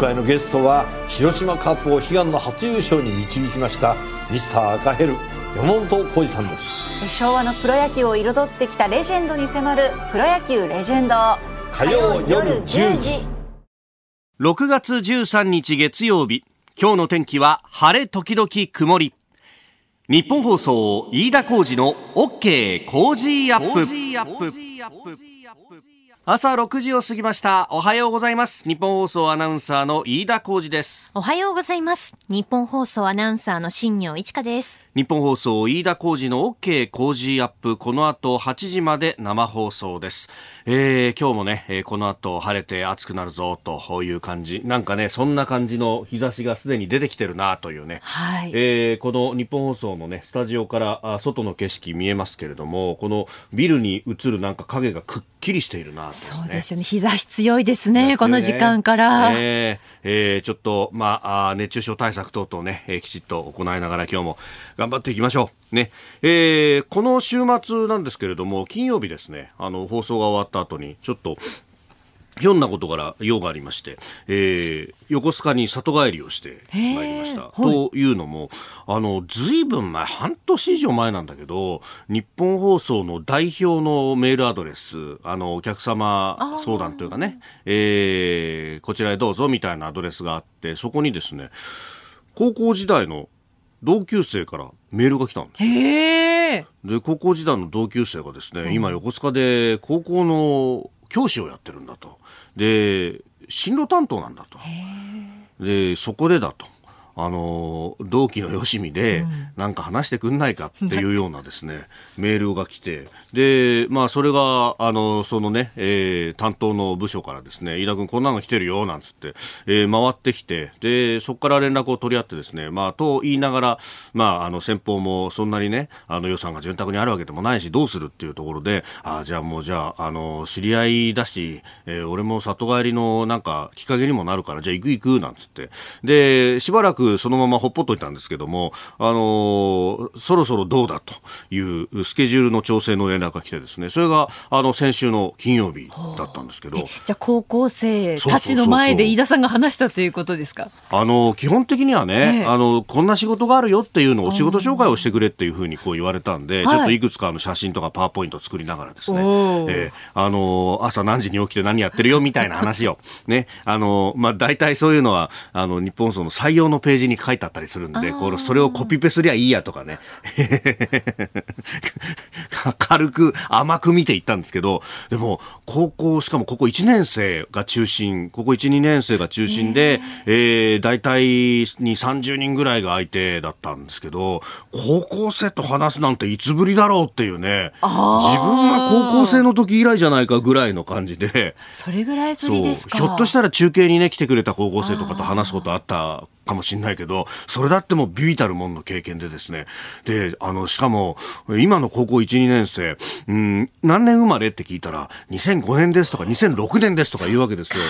今回のゲストは広島カップを悲願の初優勝に導きましたミスター赤ヘル山本浩二さんです。昭和のプロ野球を彩ってきたレジェンドに迫るプロ野球レジェンド、火曜夜10時。6月13日月曜日、今日の天気は晴れ時々曇り。日本放送飯田浩二の OK Cozyアップ。朝6時を過ぎました。おはようございます。日本放送アナウンサーの飯田浩二です。おはようございます。日本放送アナウンサーの新業一華です。日本放送飯田浩二の OK 浩二アップ、この後8時まで生放送です。今日もね、この後晴れて暑くなるぞという感じ、なんかねそんな感じの日差しがすでに出てきてるなというね、はい。この日本放送のねスタジオから外の景色見えますけれども、このビルに映るなんか影がくっきりしているなと、ね、そうですよね。日差し強いですね、この時間から、ちょっと、熱中症対策等々ね、きちっと行いながら今日も頑張っていきましょうね。この週末なんですけれども、金曜日ですね、放送が終わった後にちょっとひょんなことから用がありまして、横須賀に里帰りをしてまいりました。というのもずいぶん前、半年以上前なんだけど、日本放送の代表のメールアドレス、お客様相談というかね、こちらへどうぞみたいなアドレスがあって、そこにですね高校時代の同級生からメールが来たんです。で高校時代の同級生がですね、今横須賀で高校の教師をやってるんだと、で進路担当なんだと、でそこでだと同期のよしみでなんか話してくんないかっていうようなですねメールが来て、でそれがそのね、担当の部署からですね、飯田君こんなの来てるよなんつって、回ってきて、でそこから連絡を取り合ってですね、と言いながら、先方もそんなにね予算が潤沢にあるわけでもないしどうするっていうところで、じゃあ知り合いだし、俺も里帰りのなんかきっかけにもなるからじゃあ行くなんつって、でしばらくそのままほっぽっといたんですけども、そろそろどうだというスケジュールの調整の連絡が来てですね、それが先週の金曜日だったんですけど、じゃあ高校生たちの前で飯田さんが話したということですか。基本的にはね、こんな仕事があるよっていうのをお仕事紹介をしてくれっていうふうにこう言われたんで、ちょっといくつか写真とかパワーポイントを作りながらですね、朝何時に起きて何やってるよみたいな話をね、大体そういうのは日本その採用のページに書いてあったりするんで、それをコピペすりゃいいやとかね軽く甘く見ていったんですけど、でも高校、しかもここ1年生が中心、ここ 1,2 年生が中心で、大体30人ぐらいが相手だったんですけど、高校生と話すなんていつぶりだろうっていうね、自分が高校生の時以来じゃないかぐらいの感じで、それぐらいぶりですか。ひょっとしたら中継にね来てくれた高校生とかと話すことあったかもしれないけど、それだってもうビビたるもんの経験でですね、でしかも今の高校 1,2 年生、何年生まれって聞いたら2005年ですとか2006年ですとか言うわけですよ。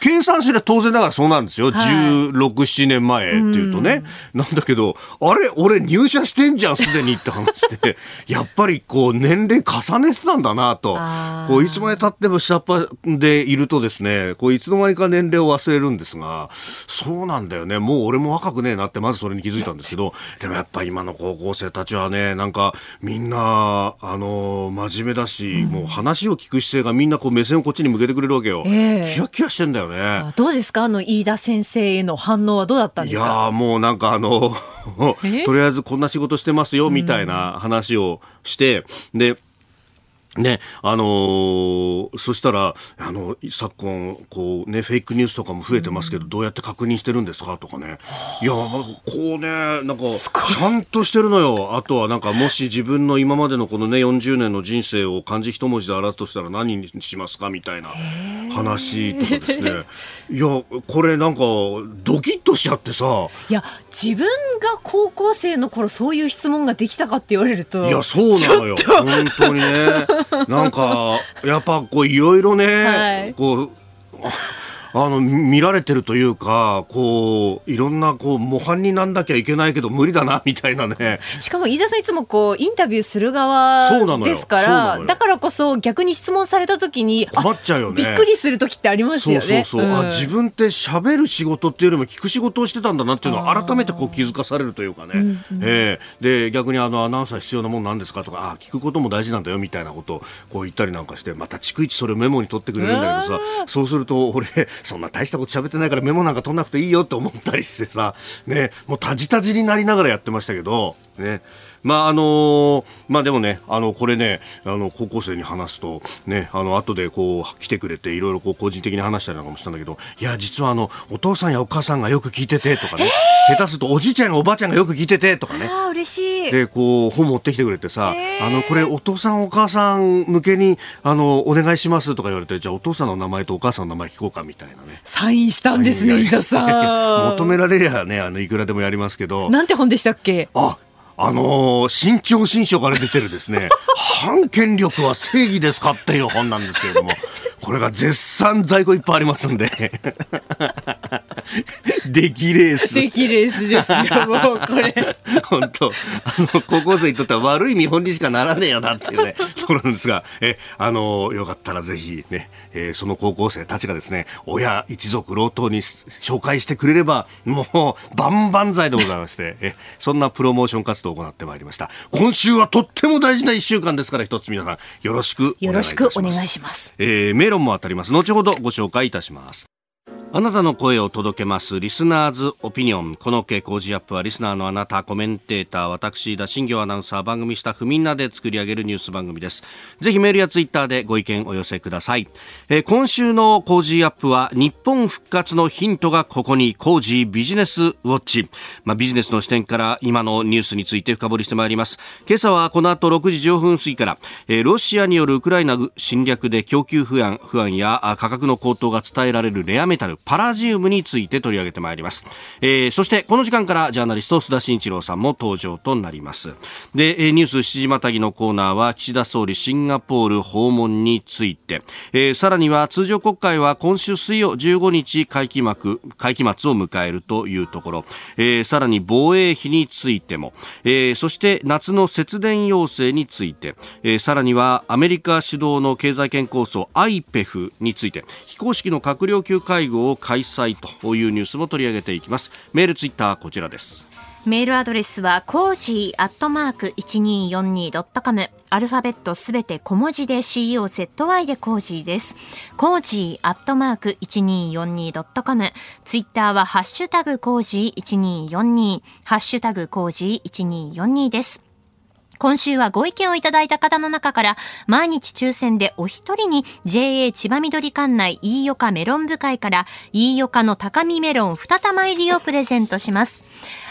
計算すれば当然だからそうなんですよ、16、7年前っていうとね、なんだけどあれ俺入社してんじゃんすでにって話でやっぱりこう年齢重ねてたんだなと、こういつまで経っても下っ端でいるとですね、こういつの間にか年齢を忘れるんですが、そうなんだよね、もう俺も若くねえなってまずそれに気づいたんですけど、でもやっぱ今の高校生たちはね、なんかみんな真面目だし、もう話を聞く姿勢がみんなこう目線をこっちに向けてくれるわけよ、キラキラしてんだよね。どうですか、飯田先生への反応はどうだったんですか。いやもうなんかとりあえずこんな仕事してますよみたいな話をして、でね、そしたら昨今こう、ね、フェイクニュースとかも増えてますけど、どうやって確認してるんですかとかね、いやこうね、なんかちゃんとしてるのよ。あとはなんかもし自分の今までのこのね40年の人生を漢字一文字で表すとしたら何にしますかみたいな話とかですねいやこれなんかドキッとしちゃってさ、いや自分が高校生の頃そういう質問ができたかって言われると、いやそうなのよ本当にねなんかやっぱこういろいろね、はい、こう見られてるというか、こういろんなこう模範になんなきゃいけないけど無理だなみたいなね。しかも飯田さんいつもこうインタビューする側ですから、だからこそ逆に質問された時に困っちゃうよね。びっくりする時ってありますよね。そうそう、あ、自分って喋る仕事っていうよりも聞く仕事をしてたんだなっていうのを改めてこう気づかされるというかね、で逆にアナウンサー必要なもんなんですかとか、聞くことも大事なんだよみたいなことをこう言ったりなんかして、また逐一それをメモに取ってくれるんだけどさ、そうすると俺そんな大したこと喋ってないからメモなんか取んなくていいよって思ったりしてさ、ね、もうタジタジになりながらやってましたけどね。でもね、これね、高校生に話すと、ね、後でこう来てくれていろいろこう個人的に話したりなんかもしたんだけど、いや実はお父さんやお母さんがよく聞いててとかね、下手するとおじいちゃんやおばあちゃんがよく聞いててとかね、嬉しいでこう本持ってきてくれてさ、これお父さんお母さん向けにお願いしますとか言われて、じゃあお父さんの名前とお母さんの名前聞こうかみたいなね。サインしたんですね、飯田さん。求められりゃね、いくらでもやりますけど。なんて本でしたっけ？新潮新書から出てるですね反権力は正義ですかっていう本なんですけれども、これが絶賛在庫いっぱいありますんで出来レースですよもうこれ本当高校生にとっては悪い見本にしかならねえよなっていうねところなんですが、よかったらぜひね、その高校生たちがですね、親一族老頭に紹介してくれればもう万々歳でございましてそんなプロモーション活動を行ってまいりました。今週はとっても大事な1週間ですから、一つ皆さんよろしくお願いします。メロンも当たります。後ほどご紹介いたします。あなたの声を届けますリスナーズオピニオン。このCozyアップはリスナーのあなた、コメンテーター、私田新行アナウンサー、番組スタッフみんなで作り上げるニュース番組です。ぜひメールやツイッターでご意見お寄せください。今週のCozyアップは日本復活のヒントがここに、Cozyビジネスウォッチ。ビジネスの視点から今のニュースについて深掘りしてまいります。今朝はこの後6時15分過ぎから、ロシアによるウクライナ侵略で供給不安や価格の高騰が伝えられるレアメタルパラジウムについて取り上げてまいります。そしてこの時間からジャーナリスト須田慎一郎さんも登場となります。で、ニュース7時またぎのコーナーは岸田総理シンガポール訪問について、さらには通常国会は今週水曜15日会期末を迎えるというところ、さらに防衛費についても、そして夏の節電要請について、さらにはアメリカ主導の経済圏構想 IPEF について非公式の閣僚級会合を開催というニュースも取り上げていきます。メールツイッターこちらです。メールアドレスは cozy@1242.com、 アルファベットすべて小文字で COZY で Cozy です。 cozy@1242.com、 ツイッターはハッシュタグ cozy1242、 ハッシュタグ cozy1242 です。今週はご意見をいただいた方の中から毎日抽選でお一人に JA 千葉緑館内飯岡メロン部会から飯岡の高見メロン2玉入りをプレゼントします。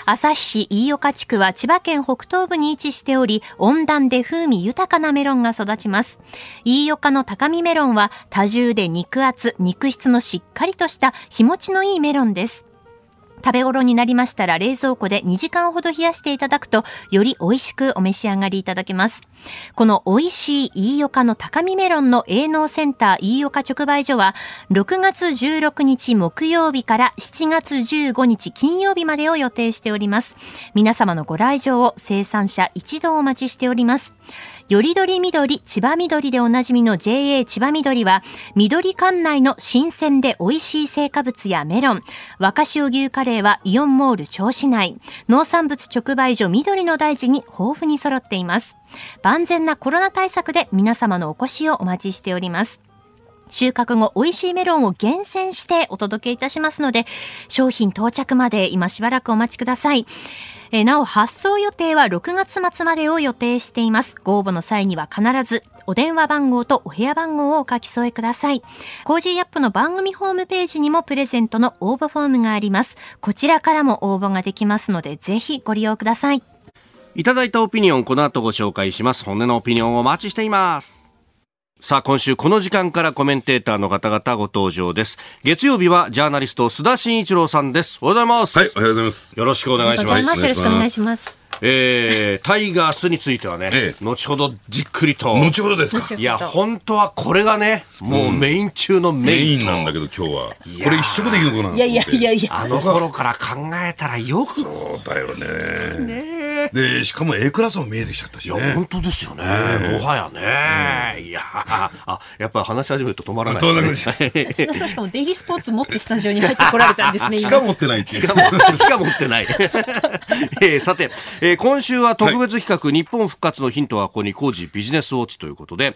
旭市飯岡地区は千葉県北東部に位置しており、温暖で風味豊かなメロンが育ちます。飯岡の高見メロンは多重で肉厚、肉質のしっかりとした日持ちのいいメロンです。食べ頃になりましたら冷蔵庫で2時間ほど冷やしていただくとより美味しくお召し上がりいただけます。この美味しい飯岡の高見メロンの営農センター飯岡直売所は6月16日木曜日から7月15日金曜日までを予定しております。皆様のご来場を生産者一同お待ちしております。よりどりみどり千葉みどりでおなじみの JA 千葉みどりは緑館内の新鮮で美味しい成果物やメロン、若潮牛カレーはイオンモール銚子内、農産物直売所緑の大地に豊富に揃っています。万全なコロナ対策で皆様のお越しをお待ちしております。収穫後美味しいメロンを厳選してお届けいたしますので、商品到着まで今しばらくお待ちください。なお発送予定は6月末までを予定しています。ご応募の際には必ずお電話番号とお部屋番号をお書き添えください。Cozyアップの番組ホームページにもプレゼントの応募フォームがあります。こちらからも応募ができますので、ぜひご利用ください。いただいたオピニオン、この後ご紹介します。本音のオピニオンをお待ちしています。さあ今週この時間からコメンテーターの方々ご登場です。月曜日はジャーナリスト須田慎一郎さんです。おはようございます。はい、おはようございます。よろしくお願いします。よろしくお願いします。タイガースについてはね、後ほどじっくりと。後ほどですか。いや本当はこれがね、もうメイン中のメイン、うん、メインなんだけど今日はこれ一色でいいのかな。いやあの頃から考えたらよくそうだよね。でしかも A クラスも見えてきちゃったしね。いや本当ですよね。もはやね、いやあやっぱり話し始めると止まらないですね。須田さんしかもデイリースポーツ持ってスタジオに入ってこられたんですね。しか持ってないっていう。しか持ってない。さて。今週は特別企画、日本復活のヒントはここにCozyビジネスウォッチということで、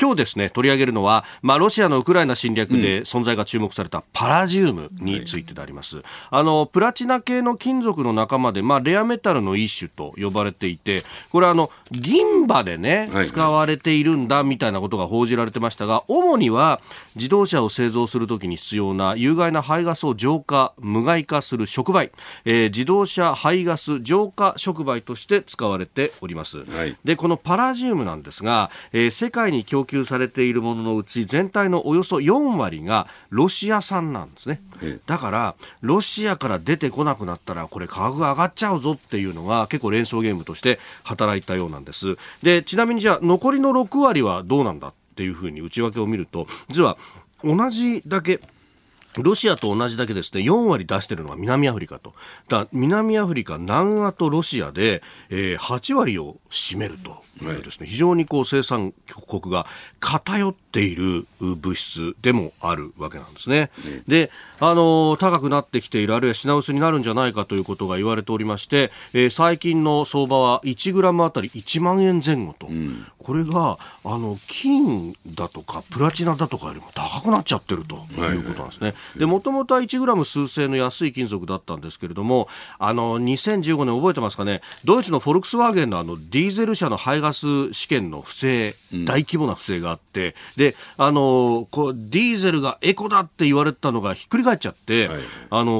今日ですね取り上げるのは、ロシアのウクライナ侵略で存在が注目されたパラジウムについてであります、はい、プラチナ系の金属の仲間で、レアメタルの一種と呼ばれていて、これは銀歯でね使われているんだみたいなことが報じられてましたが、主には自動車を製造するときに必要な有害な排ガスを浄化無害化する触媒、自動車排ガス浄化触媒として使われております、はい、でこのパラジウムなんですが、世界に供給されているもののうち全体のおよそ4割がロシア産なんですね。だからロシアから出てこなくなったらこれ価格が上がっちゃうぞっていうのが結構連想ゲームとして働いたようなんです。でちなみにじゃあ残りの6割はどうなんだっていうふうに内訳を見ると、実は同じだけロシアと同じだけですね、4割出してるのが南アフリカと。だ南アフリカ、南アとロシアで、8割を占めるというですね、非常にこう生産国が偏っている物質でもあるわけなんですね。で、高くなってきている、あるいは品薄になるんじゃないかということが言われておりまして、最近の相場は1グラムあたり1万円前後と、うん、これが金だとかプラチナだとかよりも高くなっちゃってるということなんですね。でもともとは1グラム数千の安い金属だったんですけれども、2015年覚えてますかね、ドイツのフォルクスワーゲンのディーゼル車の排ガス試験の不正、大規模な不正があって、うん、でこうディーゼルがエコだって言われたのがひっくり返っちゃって、はい、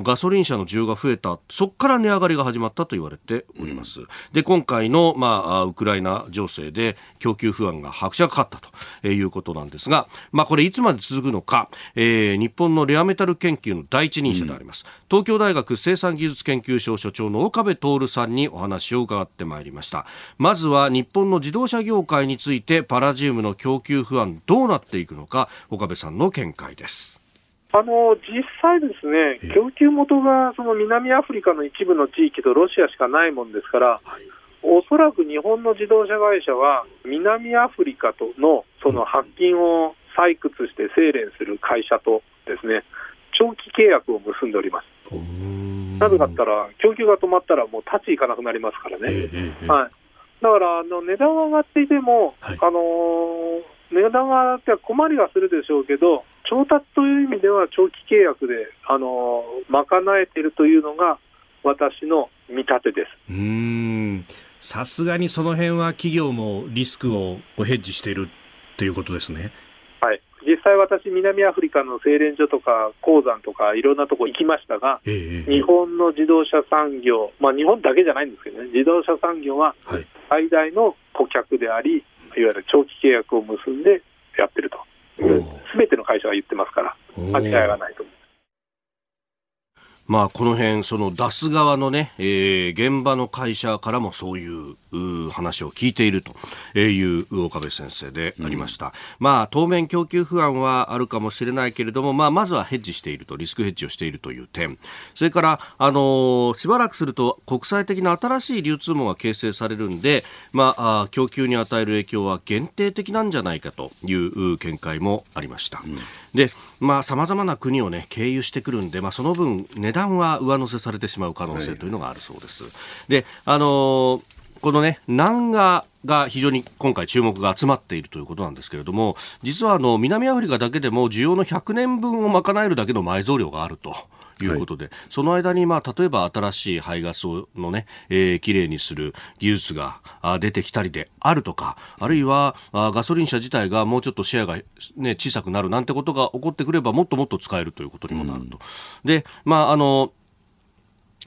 ガソリン車の需要が増えた、そこから値上がりが始まったと言われております、うん、で今回の、ウクライナ情勢で供給不安が拍車がかかったということなんですが、これいつまで続くのか、日本のレアメタル研究の第一人者であります、うん、東京大学生産技術研究所所長の岡部徹さんにお話を伺ってまいりました。まずは日本の自動車業界についてパラジウムの供給不安どうなっていくのか、岡部さんの見解です。実際ですね、供給元がその南アフリカの一部の地域とロシアしかないもんですから、はい、おそらく日本の自動車会社は南アフリカとのその白金を採掘して精錬する会社とですね、長期契約を結んでおります。なぜかったら供給が止まったらもう立ち行かなくなりますからね、はい、だから値段は上がっていても、はい、値段が上がっては困りはするでしょうけど、調達という意味では長期契約で、賄えているというのが私の見立てです。さすがにその辺は企業もリスクをヘッジしているということですね。実際私南アフリカの精錬所とか鉱山とかいろんなとこ行きましたが、日本の自動車産業、日本だけじゃないんですけどね、自動車産業は最大の顧客であり、いわゆる長期契約を結んでやってると全ての会社が言ってますから間違いがないと思う。この辺その出す側のね、現場の会社からもそういう話を聞いているという岡部先生でありました、うん、当面供給不安はあるかもしれないけれども、まずはヘッジしていると、リスクヘッジをしているという点、それから、しばらくすると国際的な新しい流通網が形成されるんで、供給に与える影響は限定的なんじゃないかという見解もありました、うん、で、様々な国を、経由してくるんで、その分値段は上乗せされてしまう可能性というのがあるそうです、はい、でこの南アが非常に今回注目が集まっているということなんですけれども、実は南アフリカだけでも需要の100年分を賄えるだけの埋蔵量があるということで、はい、その間に例えば新しい排ガスのきれいにする技術が出てきたりであるとか、あるいはガソリン車自体がもうちょっとシェアが、小さくなるなんてことが起こってくればもっともっと使えるということにもなると、うん、で、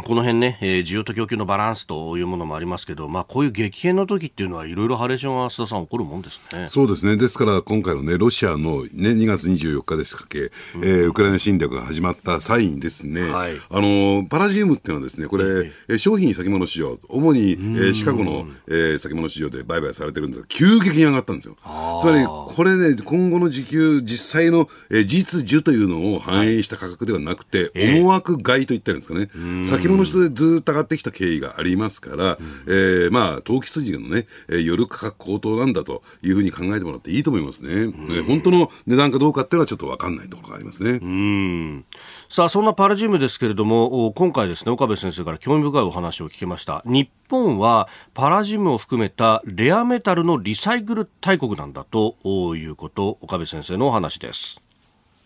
この辺ね、需要と供給のバランスというものもありますけど、まあ、こういう激変の時っていうのはいろいろハレーションは須田さん起こるもんですね。そうですね。ですから今回のねロシアの、ね、2月24日でしたっけ、ウクライナ侵略が始まった際にですね、はい、パラジウムっていうのはですねこれ、商品先物市場主に、シカゴの、先物市場で売買されてるんですが急激に上がったんですよ。つまりこれね今後の時給実際の、実需というのを反映した価格ではなくて、思惑買いといったんですかね、先物市場でずっと上がってきた経緯がありますから、まあ投機筋のね、よる価格高騰なんだというふうに考えてもらっていいと思いますね。本当の値段かどうかっていうのはちょっと分かんないところがありますね。さあそんなパラジウムですけれども今回ですね岡部先生から興味深いお話を聞きました。日本はパラジウムを含めたレアメタルのリサイクル大国なんだということ岡部先生のお話です。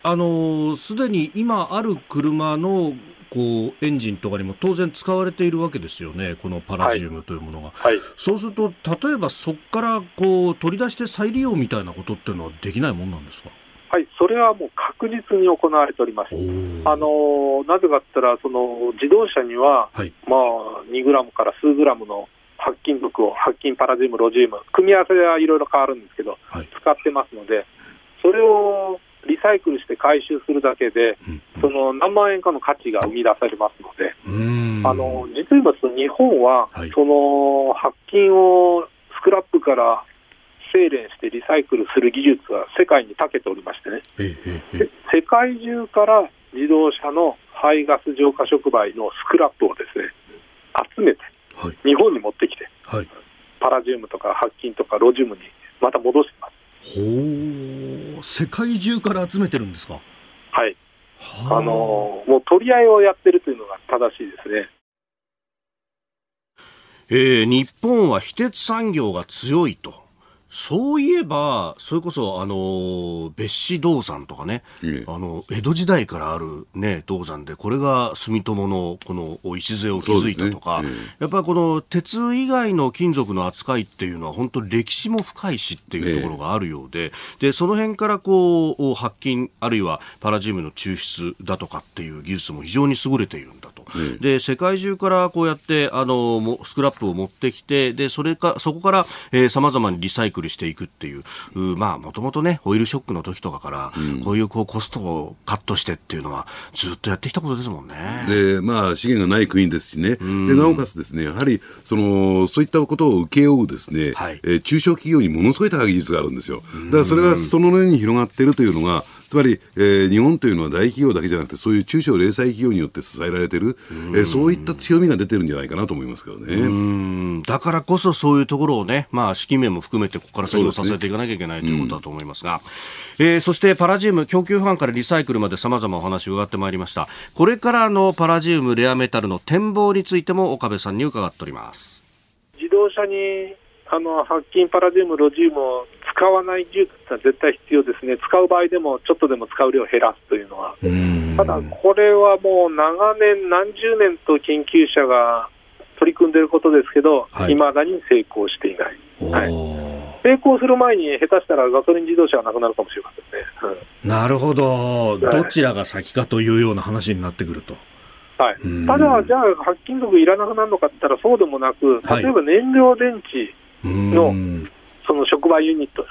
すでに今ある車のこうエンジンとかにも当然使われているわけですよねこのパラジウムというものが、はいはい、そうすると例えばそこからこう取り出して再利用みたいなことっていうのはできないもんなんですか。はい、それはもう確実に行われております。なぜかって言ったらその自動車には、はい、まあ、2グラムから数グラムの白金属を白金パラジウムロジウム組み合わせはいろいろ変わるんですけど、はい、使ってますのでそれをリサイクルして回収するだけで、その何万円かの価値が生み出されますので、実は日本は、はい、その白金をスクラップから精錬してリサイクルする技術は世界に長けておりましてね、世界中から自動車の排ガス浄化触媒のスクラップをですね集めて、はい、日本に持ってきて、はい、パラジウムとか白金とかロジウムにまた戻してます。ほう、世界中から集めてるんですか。はい、もう取り合いをやってるというのが正しいですね。日本は非鉄産業が強いと。そういえばそれこそ別紙銅山とかね、江戸時代からある、ね、銅山でこれが住友のこの礎を築いたとか、ね、やっぱりこの鉄以外の金属の扱いっていうのは本当歴史も深いしっていうところがあるようで、でその辺からこう白金あるいはパラジウムの抽出だとかっていう技術も非常に優れているんだと、で世界中からこうやってスクラップを持ってきて、でそこから、様々にリサイクルしていくっていう、まあもともとねオイルショックの時とかから、こういうコストをカットしてっていうのはずっとやってきたことですもんね。でまあ資源がない国ですしね、でなおかつですねやはりそういったことを請け負うですね、はい、中小企業にものすごい高い技術があるんですよ。だからそれがそのように広がっているというのがつまり、日本というのは大企業だけじゃなくてそういう中小零細企業によって支えられている、そういった強みが出てるんじゃないかなと思いますけどね。だからこそそういうところをね、まあ、資金面も含めてここから先を支えていかなきゃいけないということだと思いますが、そしてパラジウム供給班からリサイクルまで様々お話を伺ってまいりました。これからのパラジウムレアメタルの展望についても岡部さんに伺っております。自動車に白金パラジウムロジウムを使わない技術は絶対必要ですね。使う場合でもちょっとでも使う量を減らすというのは、ただこれはもう長年何十年と研究者が取り組んでいることですけど、はいまだに成功していない、はい、成功する前に下手したらガソリン自動車がなくなるかもしれませんね、なるほど、どちらが先かというような話になってくると、はい、ただじゃあ白金属いらなくなるのかって言ったらそうでもなく、例えば燃料電池のその触媒ユニット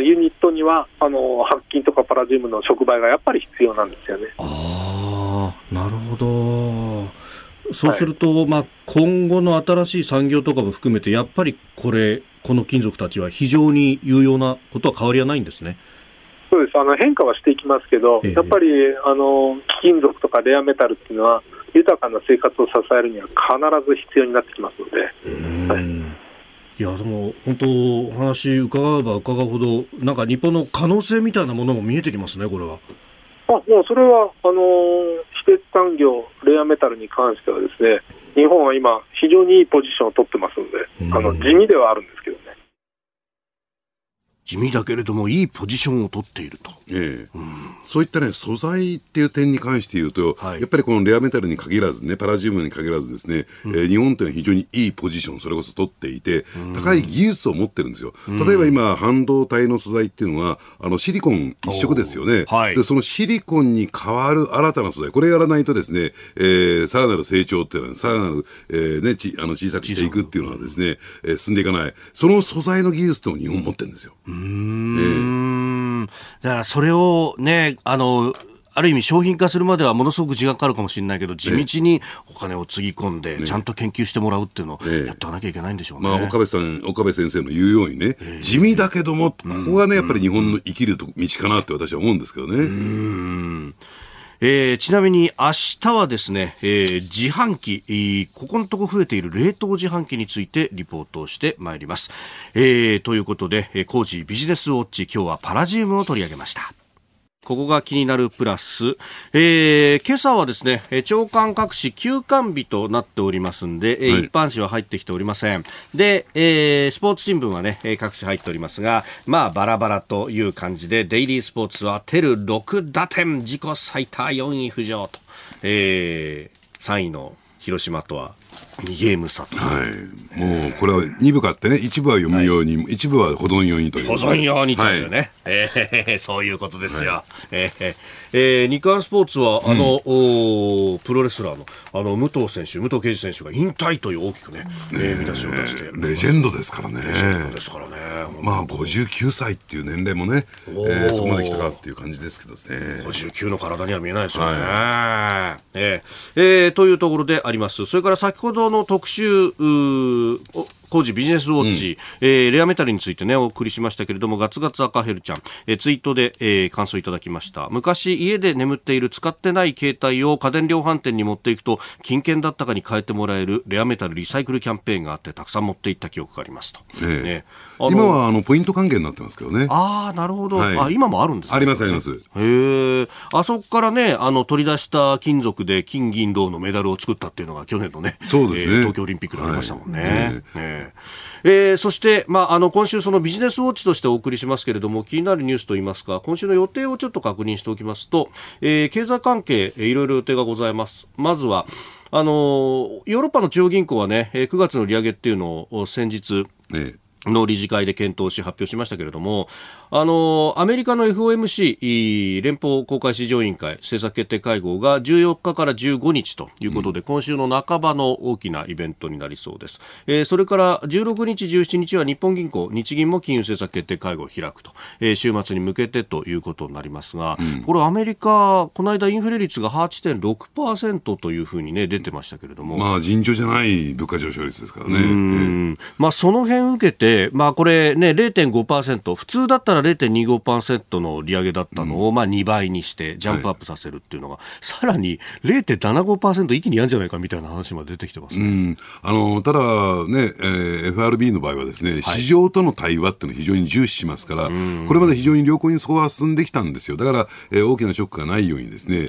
ユニットには白金とかパラジウムの触媒がやっぱり必要なんですよね。ああ、なるほど。そうすると、はいまあ、今後の新しい産業とかも含めてやっぱりこの金属たちは非常に有用なことは変わりはないんですね。そうです。変化はしていきますけど、やっぱり貴金属とかレアメタルっていうのは豊かな生活を支えるには必ず必要になってきますので。はいいやでも本当お話伺えば伺うほどなんか日本の可能性みたいなものも見えてきますね。これはもうそれは非鉄産業レアメタルに関してはですね日本は今非常にいいポジションを取ってますので地味ではあるんですけどね。地味だけれどもいいポジションを取っていると、そういった、ね、素材っていう点に関して言うと、はい、やっぱりこのレアメタルに限らず、ね、パラジウムに限らずですね、日本というのは非常にいいポジションそれこそ取っていて、高い技術を持ってるんですよ。例えば今半導体の素材っていうのはシリコン一色ですよね、はい、でそのシリコンに代わる新たな素材、これやらないとですね、さらなる成長っていうのはさらなる、ね、小さくしていくっていうのはですね、進んでいかない。その素材の技術と日本持ってるんですよ。だからそれをね、ある意味商品化するまではものすごく時間かかるかもしれないけど、地道にお金をつぎ込んでちゃんと研究してもらうっていうのをやっていかなきゃいけないんでしょうね。岡部先生の言うようにね、地味だけども、ここがねやっぱり日本の生きる道かなって私は思うんですけどね。ちなみに明日はですね、自販機、ここのとこ増えている冷凍自販機についてリポートをしてまいります。ということで、Cozyビジネスウォッチ、今日はパラジウムを取り上げました。ここが気になるプラス、今朝はですね、長官各紙休刊日となっておりますんで、はい、一般紙は入ってきておりませんで、スポーツ新聞はね各紙入っておりますが、まあバラバラという感じで、デイリースポーツはテル6打点自己最多4位浮上と、3位の広島とは2ゲーム差と、はい、もうこれは2部買ってね、一部は読むように、はい、一部は保存用にという、保存用にというね、はい、そういうことですよ、はい、日刊スポーツはプロレスラーの、武藤選手、武藤敬司選手が引退という大きくね、見出しを出して、レジェンドですからね、まあ59歳っていう年齢もね、そこまで来たからっていう感じですけどね、59の体には見えないですよね、はい、というところであります。それから先ほどの特集Cozyビジネスウォッチ、レアメタルについてねお送りしましたけれども、ガツガツ赤ヘルちゃん、ツイートで、感想いただきました。昔家で眠っている使ってない携帯を家電量販店に持っていくと金券だったかに変えてもらえるレアメタルリサイクルキャンペーンがあって、たくさん持っていった記憶がありますと、今はポイント還元になってますけどね。ああ、なるほど、はい、あ、今もあるんですね。あります、あります。あそこからね、取り出した金属で金銀銅のメダルを作ったっていうのが去年のね、そうですね、東京オリンピックでありましたもんね、そして、まあ、今週そのビジネスウォッチとしてお送りしますけれども、気になるニュースといいますか、今週の予定をちょっと確認しておきますと、経済関係いろいろ予定がございます。まずはヨーロッパの中央銀行はね、9月の利上げっていうのを先日、の理事会で検討し発表しましたけれども、アメリカの FOMC 連邦公開市場委員会政策決定会合が14日から15日ということで、今週の半ばの大きなイベントになりそうです、それから16日17日は日本銀行日銀も金融政策決定会合を開くと、週末に向けてということになりますが、これアメリカ、この間インフレ率が 8.6% というふうに、ね、出てましたけれども、まあ、尋常じゃない物価上昇率ですからね。まあ、その辺受けて、まあ、これね 0.5% 普通だったら 0.25% の利上げだったのをまあ2倍にしてジャンプアップさせるっていうのが、さらに 0.75% 一気にやんじゃないかみたいな話まで出てきてますね。ただね、FRB の場合はですね、市場との対話っていうのを非常に重視しますから、これまで非常に良好にそこは進んできたんですよ。だから、大きなショックがないようにですね、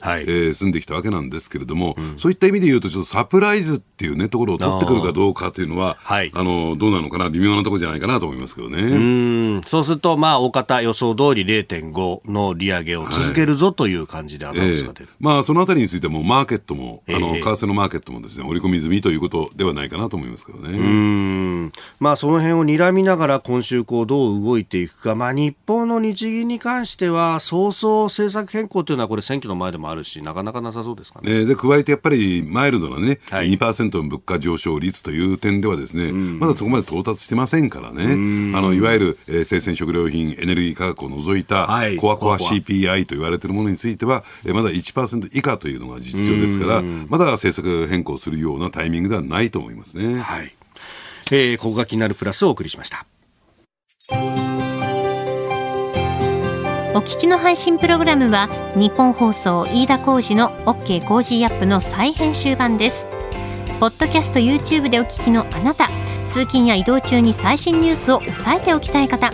進んできたわけなんですけれども、そういった意味で言うとちょっとサプライズっていうねところを取ってくるかどうかというのは、どうなのかな、微妙なところじゃないかなと思いますけどね。そうすると、まあ、大方予想通り 0.5 の利上げを続けるぞという感じでアナウンスが出る、まあ、そのあたりについてもマーケットも、為替のマーケットもですね、織り込み済みということではないかなと思いますけどね。まあ、その辺を睨みながら今週こうどう動いていくか、まあ、日本の日銀に関しては早々政策変更というのはこれ選挙の前でもあるし、なかなかなさそうですかね。で加えてやっぱりマイルドな、ね、2% の物価上昇率という点ではですね、まだそこまで到達してませんからね。いわゆる、生鮮食料品エネルギー価格を除いた、コアコア CPI と言われているものについては、まだ 1% 以下というのが実情ですから、まだ政策変更するようなタイミングではないと思いますね。ここが気になるプラスをお送りしました。お聞きの配信プログラムは日本放送飯田浩司の OK コージーアップの再編集版です。ポッドキャスト YouTube でお聞きのあなた、通勤や移動中に最新ニュースを押さえておきたい方、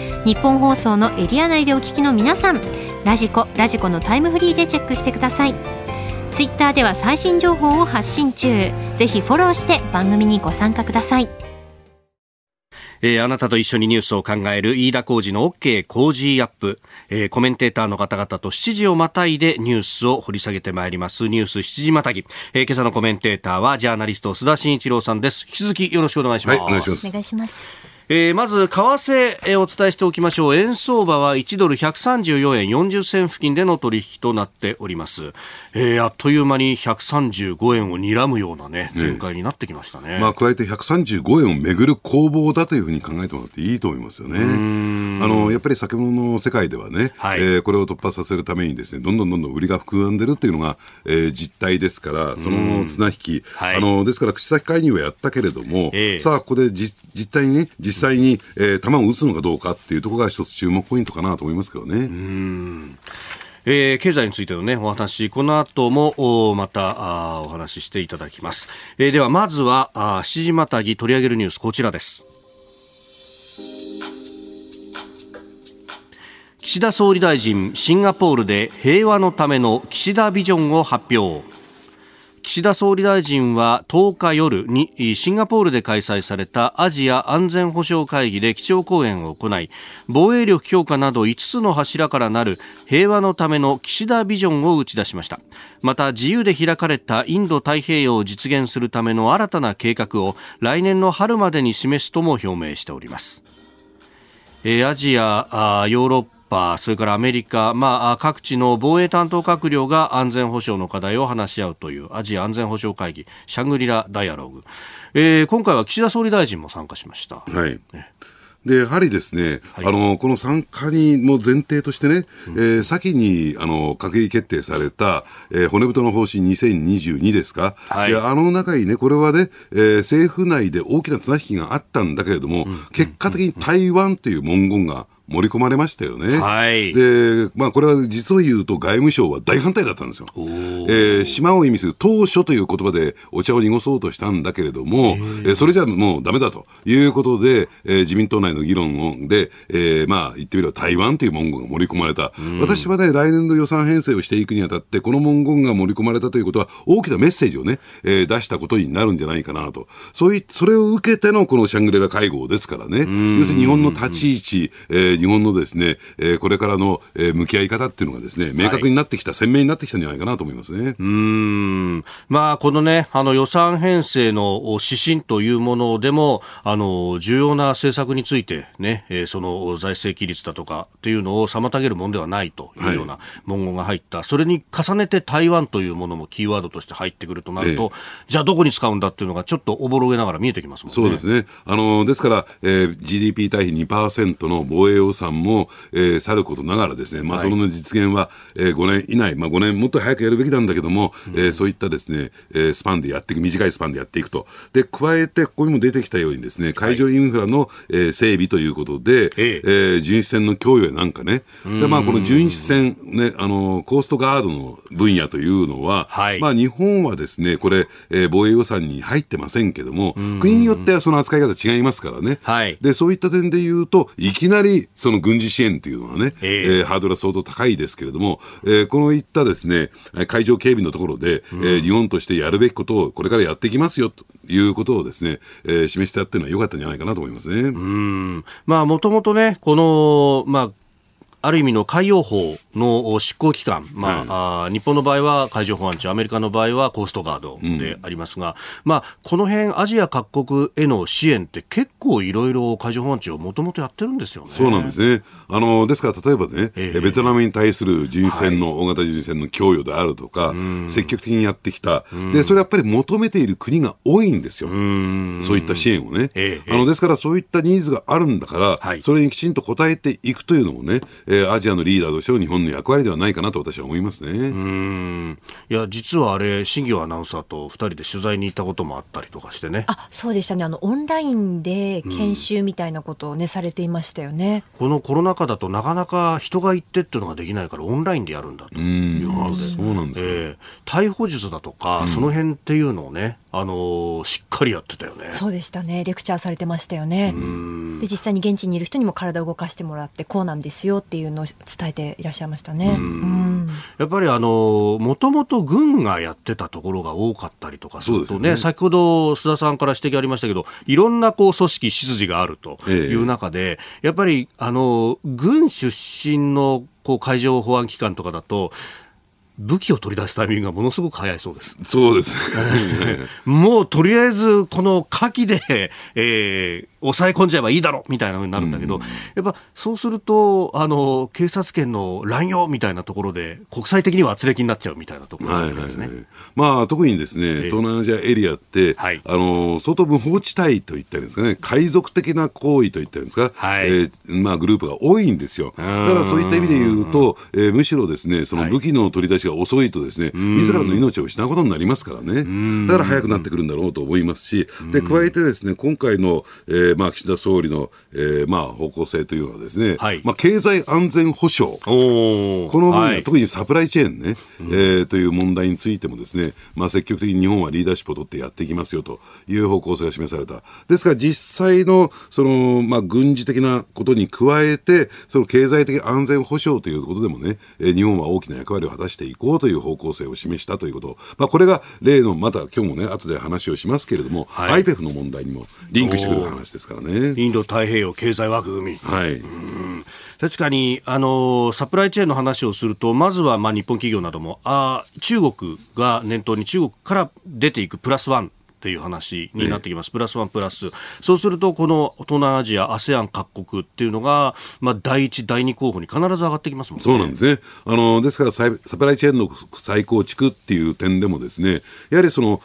日本放送のエリア内でお聞きの皆さん、ラジコのタイムフリーでチェックしてください。ツイッターでは最新情報を発信中。ぜひフォローして番組にご参加ください。あなたと一緒にニュースを考える飯田浩司の OK Cozyアップ、コメンテーターの方々と7時をまたいでニュースを掘り下げてまいります。ニュース7時またぎ、今朝のコメンテーターはジャーナリスト須田慎一郎さんです。引き続きよろしくお願いします。はい、お願いします。お願いします。まず為替、お伝えしておきましょう。円相場は1ドル134円40銭付近での取引となっております。あっという間に135円を睨むような、ね、展開になってきましたね。まあ、加えて135円をめぐる攻防だというふうに考えてもらっていいと思いますよね。やっぱり先物の世界ではね、はい、これを突破させるためにですね、どんどん売りが膨らんでるというのが、実態ですから、その綱引き、はい、ですから口先介入はやったけれども、さあここで実態にね、実際に、球を打つのかどうかっていうところが一つ注目ポイントかなと思いますけどね。経済についての、ね、お話、この後もまたお話ししていただきます。ではまずは7時またぎ取り上げるニュース、こちらです。岸田総理大臣、シンガポールで平和のための岸田ビジョンを発表。岸田総理大臣は10日夜にシンガポールで開催されたアジア安全保障会議で基調講演を行い、防衛力強化など5つの柱からなる平和のための岸田ビジョンを打ち出しました。また、自由で開かれたインド太平洋を実現するための新たな計画を来年の春までに示すとも表明しております。アジア、ヨーロッパ、それからアメリカ、各地の防衛担当閣僚が安全保障の課題を話し合うというアジア安全保障会議、シャングリラダイアログ、今回は岸田総理大臣も参加しました。はい、でやはりですね、はい、この参加にも前提としてね、先に閣議決定された、骨太の方針2022ですか、はい、中にね、これはね、政府内で大きな綱引きがあったんだけれども、結果的に台湾という文言が盛り込まれましたよね。はい、で、これは実を言うと外務省は大反対だったんですよ。島を意味する島嶼という言葉でお茶を濁そうとしたんだけれども、それじゃもうダメだということで、自民党内の議論で、言ってみれば台湾という文言が盛り込まれた。私はね、来年の予算編成をしていくにあたってこの文言が盛り込まれたということは大きなメッセージをね、出したことになるんじゃないかなと。それを受けてのこのシャングレラ会合ですからね。要するに日本の立ち位置、日本のですね、これからの向き合い方っていうのがですね、明確になってきた、鮮明になってきたんじゃないかなと思いますね。このね、予算編成の指針というものでも、重要な政策についてね、その財政規律だとかっていうのを妨げるものではないというような文言が入った。それに重ねて台湾というものもキーワードとして入ってくるとなると、じゃあどこに使うんだっていうのがちょっとおぼろげながら見えてきますもんね。そうですね。ですから、GDP 対比 2% の防衛をさんも、さることながらですね、その実現は、5年以内、5年もっと早くやるべきなんだけども、そういったですね、スパンでやっていく、短いスパンでやっていくと。で、加えてここにも出てきたようにですね、海上インフラの、整備ということで、巡視船の供与やなんかね、でこの巡視船ね、コーストガードの分野というのは、日本はですね、これ、防衛予算に入ってませんけども、国によってはその扱い方違いますからね。で、そういった点で言うと、いきなりその軍事支援というのはね、ハードルは相当高いですけれども、こういったですね、海上警備のところで、日本としてやるべきことをこれからやっていきますよということをですね、示したっていうのは良かったんじゃないかなと思いますね。もともとね、この、ある意味の海洋法の執行機関、日本の場合は海上保安庁、アメリカの場合はコーストガードでありますが、この辺アジア各国への支援って結構いろいろ海上保安庁もともとやってるんですよね。そうなんですね。ですから例えばね、ベトナムに対する巡視船の、大型巡視船の供与であるとか、積極的にやってきた。で、それはやっぱり求めている国が多いんですよ。そういった支援をね。ですからそういったニーズがあるんだから、それにきちんと応えていくというのもね、アジアのリーダーとしての日本の役割ではないかなと私は思いますね。いや実はあれ新業アナウンサーと2人で取材に行ったこともあったりとかしてね。あ、そうでしたね。オンラインで研修みたいなことをね、されていましたよね。このコロナ禍だとなかなか人が行ってっていうのができないからオンラインでやるんだということで、そうなんですね。逮捕術だとか、その辺っていうのをね、しっかりやってたよね。そうでしたね。レクチャーされてましたよね。で実際に現地にいる人にも体を動かしてもらってこうなんですよっていうのを伝えていらっしゃいましたね。やっぱりもともと軍がやってたところが多かったりとかするとね、そうですね。先ほど須田さんから指摘ありましたけど、いろんなこう組織出自があるという中で、やっぱり軍出身のこう海上保安機関とかだと武器を取り出すタイミングがものすごく早いそうです。そうですもうとりあえずこの火器で、抑え込んじゃえばいいだろみたいな風になるんだけど、やっぱそうすると警察権の乱用みたいなところで国際的には圧力になっちゃうみたいなところがあるんですね。まあ、特にですね、東南アジアエリアって、相当無法地帯といったんですかね、海賊的な行為といったんですか、グループが多いんですよ。だからそういった意味で言うと、むしろですね、その武器の取り出しが遅いとですね、自らの命を失うことになりますからね。だから早くなってくるんだろうと思いますし、で加えてですね、今回の、岸田総理の、方向性というのはですね、経済安全保障、この分野、特にサプライチェーンね、という問題についてもですね、積極的に日本はリーダーシップを取ってやっていきますよという方向性が示された。ですから実際の、軍事的なことに加えて、その経済的安全保障ということでもね、日本は大きな役割を果たしていこうという方向性を示したということ、これが例の、また今日もね、後で話をしますけれども、IPEF の問題にもリンクしてくる話です。インド太平洋経済枠組み、確かにサプライチェーンの話をすると、まずは日本企業なども中国が念頭に中国から出ていくプラスワンという話になってきます。プラスワンプラス、そうするとこの東南アジア ASEAN 各国っていうのが、第1第2候補に必ず上がってきますもんね。そうなんですね。ですからサプライチェーンの再構築っていう点でもですね、やはりその、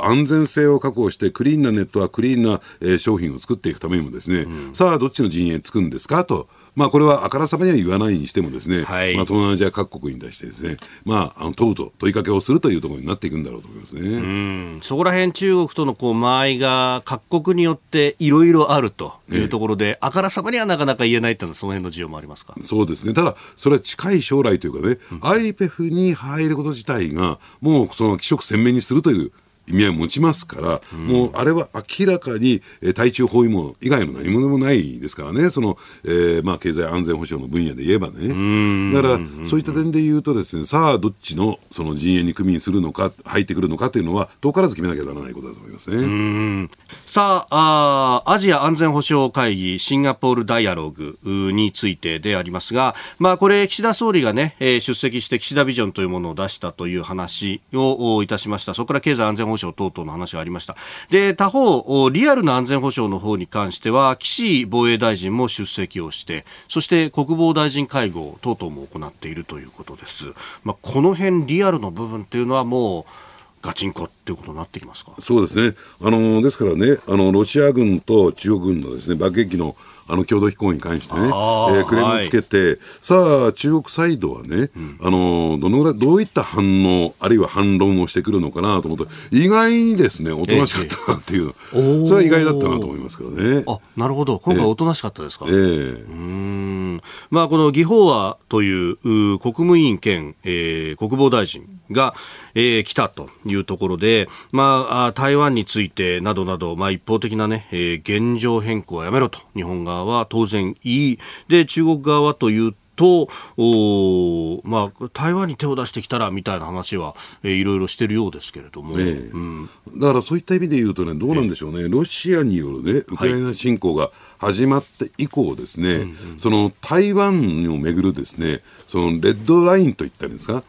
安全性を確保してクリーンなネットはクリーンな、商品を作っていくためにもですね、さあどっちの陣営つくんですかと、これはあからさまには言わないにしてもですね、東南アジア各国に対してですね、問うと問いかけをするというところになっていくんだろうと思いますね。そこら辺中国とのこう間合いが各国によっていろいろあるというところで、あからさまにはなかなか言えないというのはその辺の需要もありますか。そうですね。ただそれは近い将来というかね、IPEF に入ること自体がもうその気色鮮明にするという意味合いを持ちますから、もうあれは明らかに対中包囲網以外の何もでもないですからね、その、経済安全保障の分野で言えばね。だからそういった点で言うとですね、さあどっちのその陣営に組みにするのか、入ってくるのかというのは遠からず決めなきゃならないことだと思いますね。さあ、アジア安全保障会議シンガポールダイアログについてでありますが、これ岸田総理がね、出席して岸田ビジョンというものを出したという話をいたしました。そこから経済安全保障等々の話がありました。で、他方リアルな安全保障の方に関しては岸防衛大臣も出席をして、そして国防大臣会合等々も行っているということです。この辺リアルの部分っていうのはもうガチンコということになってきますか。そうですね。ですからね、ロシア軍と中国軍のですね、爆撃機の共同飛行に関してね、クレームをつけて、さあ中国サイドはね、どういった反応あるいは反論をしてくるのかなと思って、意外にですねおとなしかったなっていう、それは意外だったなと思いますけどね。なるほど。今回おとなしかったですか。この魏鳳和という国務委員兼、国防大臣が、来たというところで、台湾についてなどなど、一方的な、ね、現状変更はやめろと日本側は当然言いで、中国側はというと、台湾に手を出してきたらみたいな話は、いろいろしてるようですけれども、だからそういった意味で言うとね、どうなんでしょうね。ロシアによる、ね、ウクライナ侵攻が始まって以降ですね、その台湾をめぐるですね、そのレッドラインといったんですか、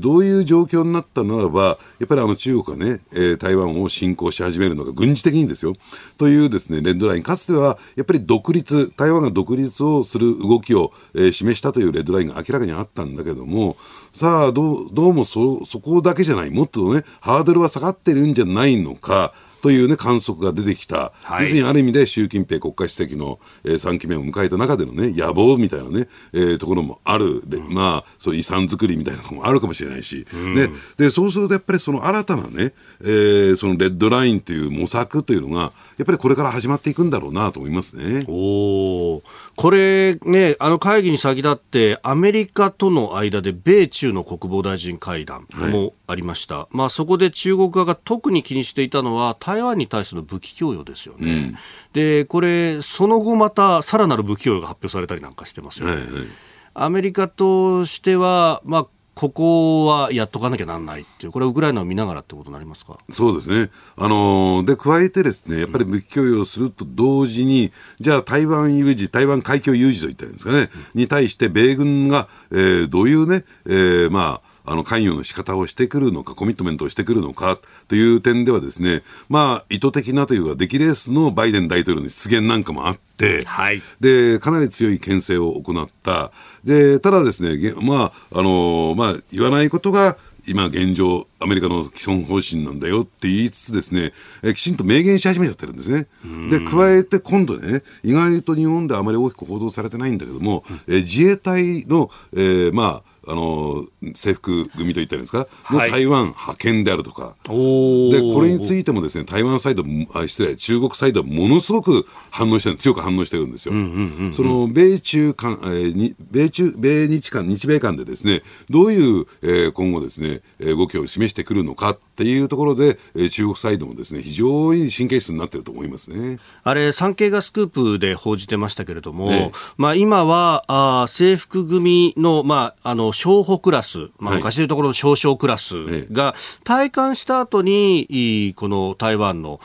どういう状況になったならば、やっぱり中国がね、台湾を侵攻し始めるのが軍事的にですよというですね、レッドライン、かつてはやっぱり台湾が独立をする動きを、示したというレッドラインが明らかにあったんだけども、さあどうもそこだけじゃない、もっとねハードルは下がってるんじゃないのか、という、ね、観測が出てきた、はい、要するにある意味で習近平国家主席の、3期目を迎えた中での、ね、野望みたいな、ねところもある、うんまあ、そう遺産作りみたいなのもあるかもしれないし、うんね、でそうするとやっぱりその新たな、ねそのレッドラインという模索というのがやっぱりこれから始まっていくんだろうなと思いますね。おこれ、ね、あの会議に先立ってアメリカとの間で米中の国防大臣会談もありました、はいまあ、そこで中国側が特に気にしていたのは台湾に対する武器供与ですよね、うん、でこれその後またさらなる武器供与が発表されたりなんかしてますよね、はいはい、アメリカとしては、まあ、ここはやっとかなきゃなんないっていうこれはウクライナを見ながらってことになりますか。そうですね、で加えてですねやっぱり武器供与をすると同時に、うん、じゃあ台湾有事台湾海峡有事といったんですかね、うん、に対して米軍が、どういうね、まあ関与の仕方をしてくるのかコミットメントをしてくるのかという点ではですね、まあ、意図的なというか出来レースのバイデン大統領の出現なんかもあってはい、でかなり強い牽制を行ったでただですね、まあまあ、言わないことが今現状アメリカの基本方針なんだよって言いつつですねきちんと明言し始めちゃってるんですね。で加えて今度ね意外と日本ではあまり大きく報道されてないんだけども、うん、自衛隊の、まあ制服組といったんですか、はい、の台湾派遣であるとかでこれについてもですね台湾サイド失礼中国サイドはものすごく反応してる強く反応してるんですよ、うんうんうんうん、その米中間、米日間日米間でですねどういう、今後ですね動きを示してくるのかっていうところで、中国サイドもですね非常に神経質になってると思いますね。あれ産経がスクープで報じてましたけれども、まあ、今は制服組の、まあ、小歩クラス、まあ、昔でいうところの少々クラスが退官した後にこの台湾の、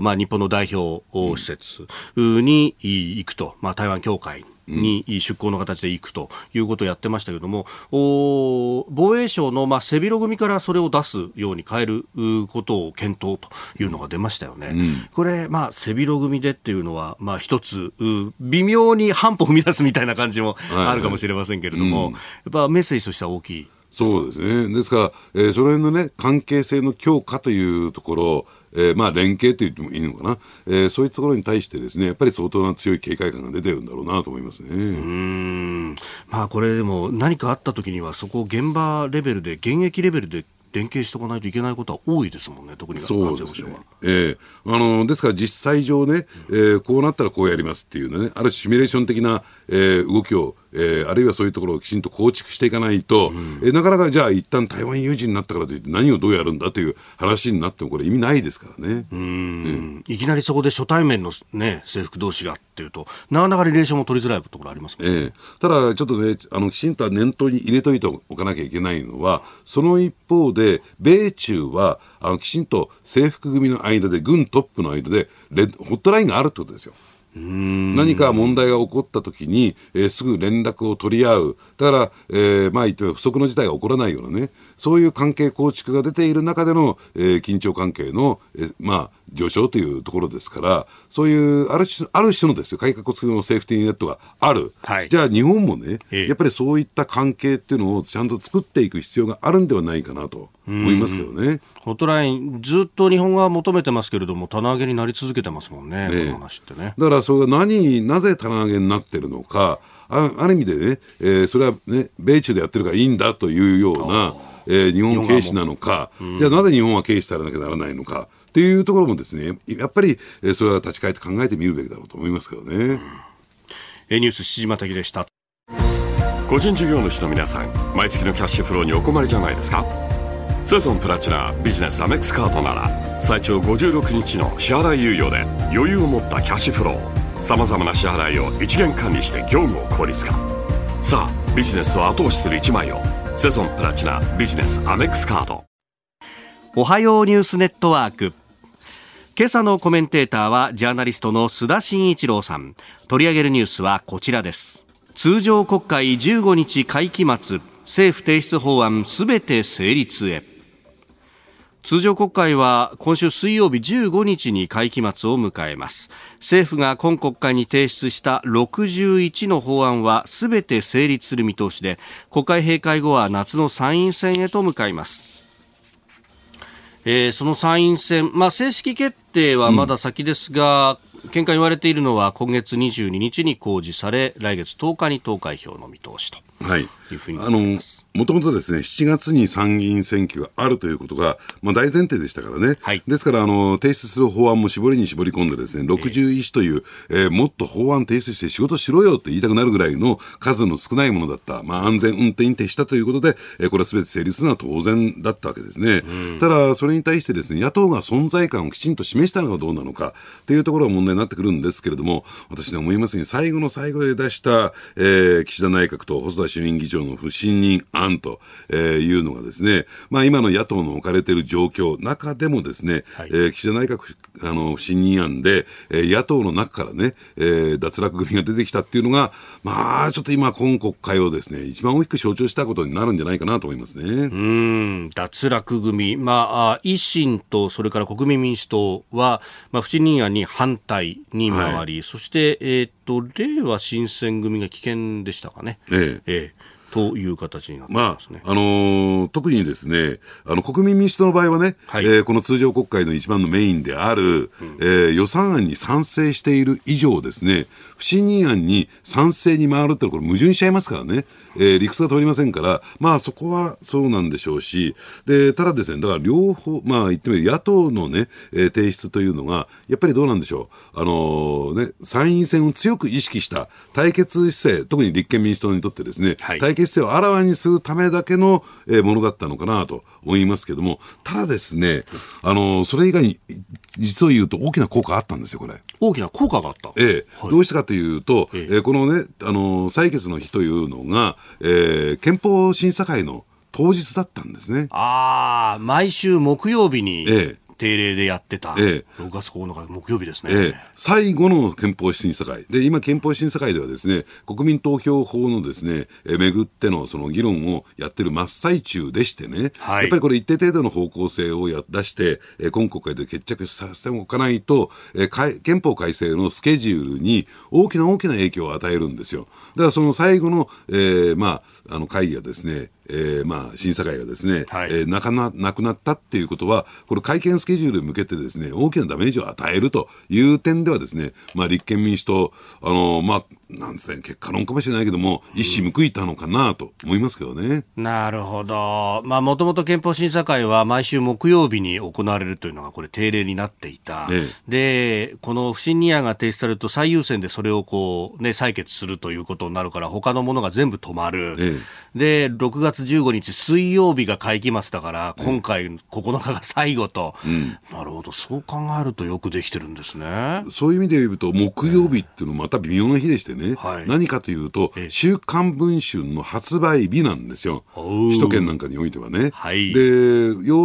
まあ、日本の代表施設に行くと、まあ、台湾協会に出向の形で行くということをやってましたけども、防衛省のまあ背広組からそれを出すように変えることを検討というのが出ましたよね、うん、これ、まあ、背広組でっていうのはまあ一つ微妙に半歩踏み出すみたいな感じもあるかもしれませんけれども、はいはいうん、やっぱメッセージとしては大きいそうですね。ですから、その辺のね関係性の強化というところまあ、連携と言ってもいいのかな、そういうところに対してですねやっぱり相当な強い警戒感が出てるんだろうなと思いますね。まあ、これでも何かあった時にはそこを現場レベルで現役レベルで連携しておかないといけないことは多いですもんね。特にそうですね、ですから実際上ね、こうなったらこうやりますっていうのねある種シミュレーション的な、動きをあるいはそういうところをきちんと構築していかないと、うんなかなかじゃあ一旦台湾有事になったからといって何をどうやるんだという話になってもこれ意味ないですからね。いきなりそこで初対面の、ね、制服同士がっていうとなかなかリレーションも取りづらいところありますもんね、ただちょっとねきちんと念頭に入れといておかなきゃいけないのはその一方で米中はきちんと制服組の間で軍トップの間でホットラインがあるってことですよ。何か問題が起こったときに、すぐ連絡を取り合うだから、まあ言っても不測の事態が起こらないようなねそういう関係構築が出ている中での、緊張関係の、まあ、上昇というところですからそういうある種のですよ改革をつくのセーフティーネットがある、はい、じゃあ日本もね、やっぱりそういった関係っていうのをちゃんと作っていく必要があるんではないかなと思いますけどね。ホットラインずっと日本は求めてますけれども棚上げになり続けてますもんね、この話ってね。だからそれがなぜ棚上げになってるのかある意味でね、それはね米中でやってるからいいんだというような、日本軽視なのか、じゃあなぜ日本は軽視されなきゃならないのかっていうところもですねやっぱりそれは立ち返って考えてみるべきだろうと思いますけどね、ニュース七島滝でした。個人事業主の皆さん毎月のキャッシュフローにお困りじゃないですか。セゾンプラチナビジネスアメックスカードなら最長56日の支払い猶予で余裕を持ったキャッシュフロー、さまざまな支払いを一元管理して業務を効率化。さあビジネスを後押しする一枚をセゾンプラチナビジネスアメックスカード。おはようニュースネットワーク、今朝のコメンテーターはジャーナリストの須田慎一郎さん。取り上げるニュースはこちらです。通常国会15日会期末、政府提出法案すべて成立へ。通常国会は今週水曜日15日に会期末を迎えます。政府が今国会に提出した61の法案はすべて成立する見通しで、国会閉会後は夏の参院選へと向かいます。その参院選、正式決定はまだ先ですが、見解言われているのは今月22日に公示され、来月10日に投開票の見通しというふうになります。もともとですね、7月に参議院選挙があるということが、大前提でしたからね、ですから提出する法案も絞りに絞り込んでですね、61市という、もっと法案提出して仕事しろよって言いたくなるぐらいの数の少ないものだった、安全運転に徹したということで、これはすべて成立するのは当然だったわけですね、ただそれに対してですね、野党が存在感をきちんと示したのかどうなのかというところが問題になってくるんですけれども、私ね思いますに最後の最後で出した、岸田内閣と細田衆院議長の不信任案というのがですね、今の野党の置かれている状況中でもですね、岸田内閣不信任案で野党の中からね、脱落組が出てきたっていうのがちょっと今国会をですね一番大きく象徴したことになるんじゃないかなと思いますね。脱落組、維新とそれから国民民主党は、不信任案に反対に回り、そして、れいわ新選組が棄権でしたかね。という形になってますね。特にですね、国民民主党の場合はね、この通常国会の一番のメインである、予算案に賛成している以上ですね、不信任案に賛成に回るってのはこれ矛盾しちゃいますからね、理屈が通りませんから、そこはそうなんでしょうし、でただですね、だから両方、言ってみれば野党のね、提出というのがやっぱりどうなんでしょう、参院選を強く意識した対決姿勢、特に立憲民主党にとってですね、決戦をあらわにするためだけのものだったのかなと思いますけども、ただですね、それ以外に実を言うと大きな効果あったんですよ。これ大きな効果があった、どうしたかというと、このね、採決の日というのが、憲法審査会の当日だったんですね。毎週木曜日に、定例でやってた、6月9日木曜日ですね、最後の憲法審査会で、今憲法審査会ではですね、国民投票法のですね、巡ってのその議論をやってる真っ最中でしてね、やっぱりこれ一定程度の方向性を出して、今国会で決着させておかないと、憲法改正のスケジュールに大きな影響を与えるんですよ。だからその最後の、会議がですね、審査会がですね、なくなったっていうことは、これ会見スケジュールに向けてですね、大きなダメージを与えるという点ではですね、立憲民主党、なんですね、結果論かもしれないけども、一矢報いたのかなと思いますけどね。なるほど。もともと憲法審査会は毎週木曜日に行われるというのがこれ定例になっていた、でこの不信任案が提出されると最優先でそれをこう、採決するということになるから、他のものが全部止まる、で6月15日水曜日が会期末だから、今回9日が最後と、なるほど、そう考えるとよくできてるんですね。そういう意味で言うと木曜日っていうのはまた微妙な日でしてね、何かというと、週刊文春の発売日なんですよ、首都圏なんかにおいてはね、で要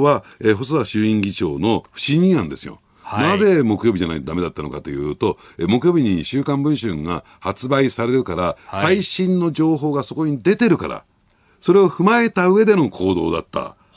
は、細田衆院議長の不信任案ですよ。なぜ木曜日じゃないとダメだったのかというと、木曜日に週刊文春が発売されるから、最新の情報がそこに出てるから、それを踏まえた上での行動だった。つ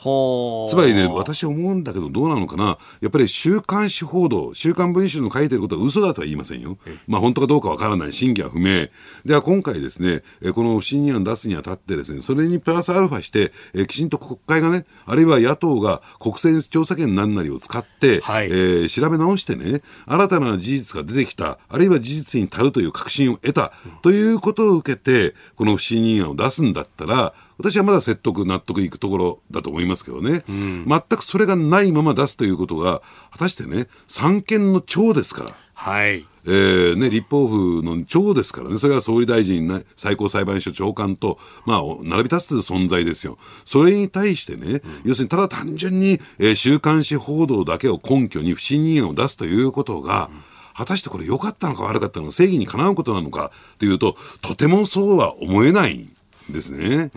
まりね、私思うんだけどどうなのかな、やっぱり週刊誌報道、週刊文春の書いてることは嘘だとは言いませんよ、本当かどうかわからない、真偽は不明では、今回ですね、この不信任案出すにあたってですね、それにプラスアルファしてきちんと国会がね、あるいは野党が国政調査権なんなりを使って、調べ直してね、新たな事実が出てきた、あるいは事実に足るという確信を得た、ということを受けてこの不信任案を出すんだったら、私はまだ説得納得いくところだと思いますけどね、全くそれがないまま出すということが果たしてね、三権の長ですから、立法府の長ですからね、それは総理大臣、最高裁判所長官と、並び立つ存在ですよ。それに対してね、要するにただ単純に、週刊誌報道だけを根拠に不信任案を出すということが、果たしてこれ良かったのか悪かったのか、正義にかなうことなのかというと、とてもそうは思えないですね。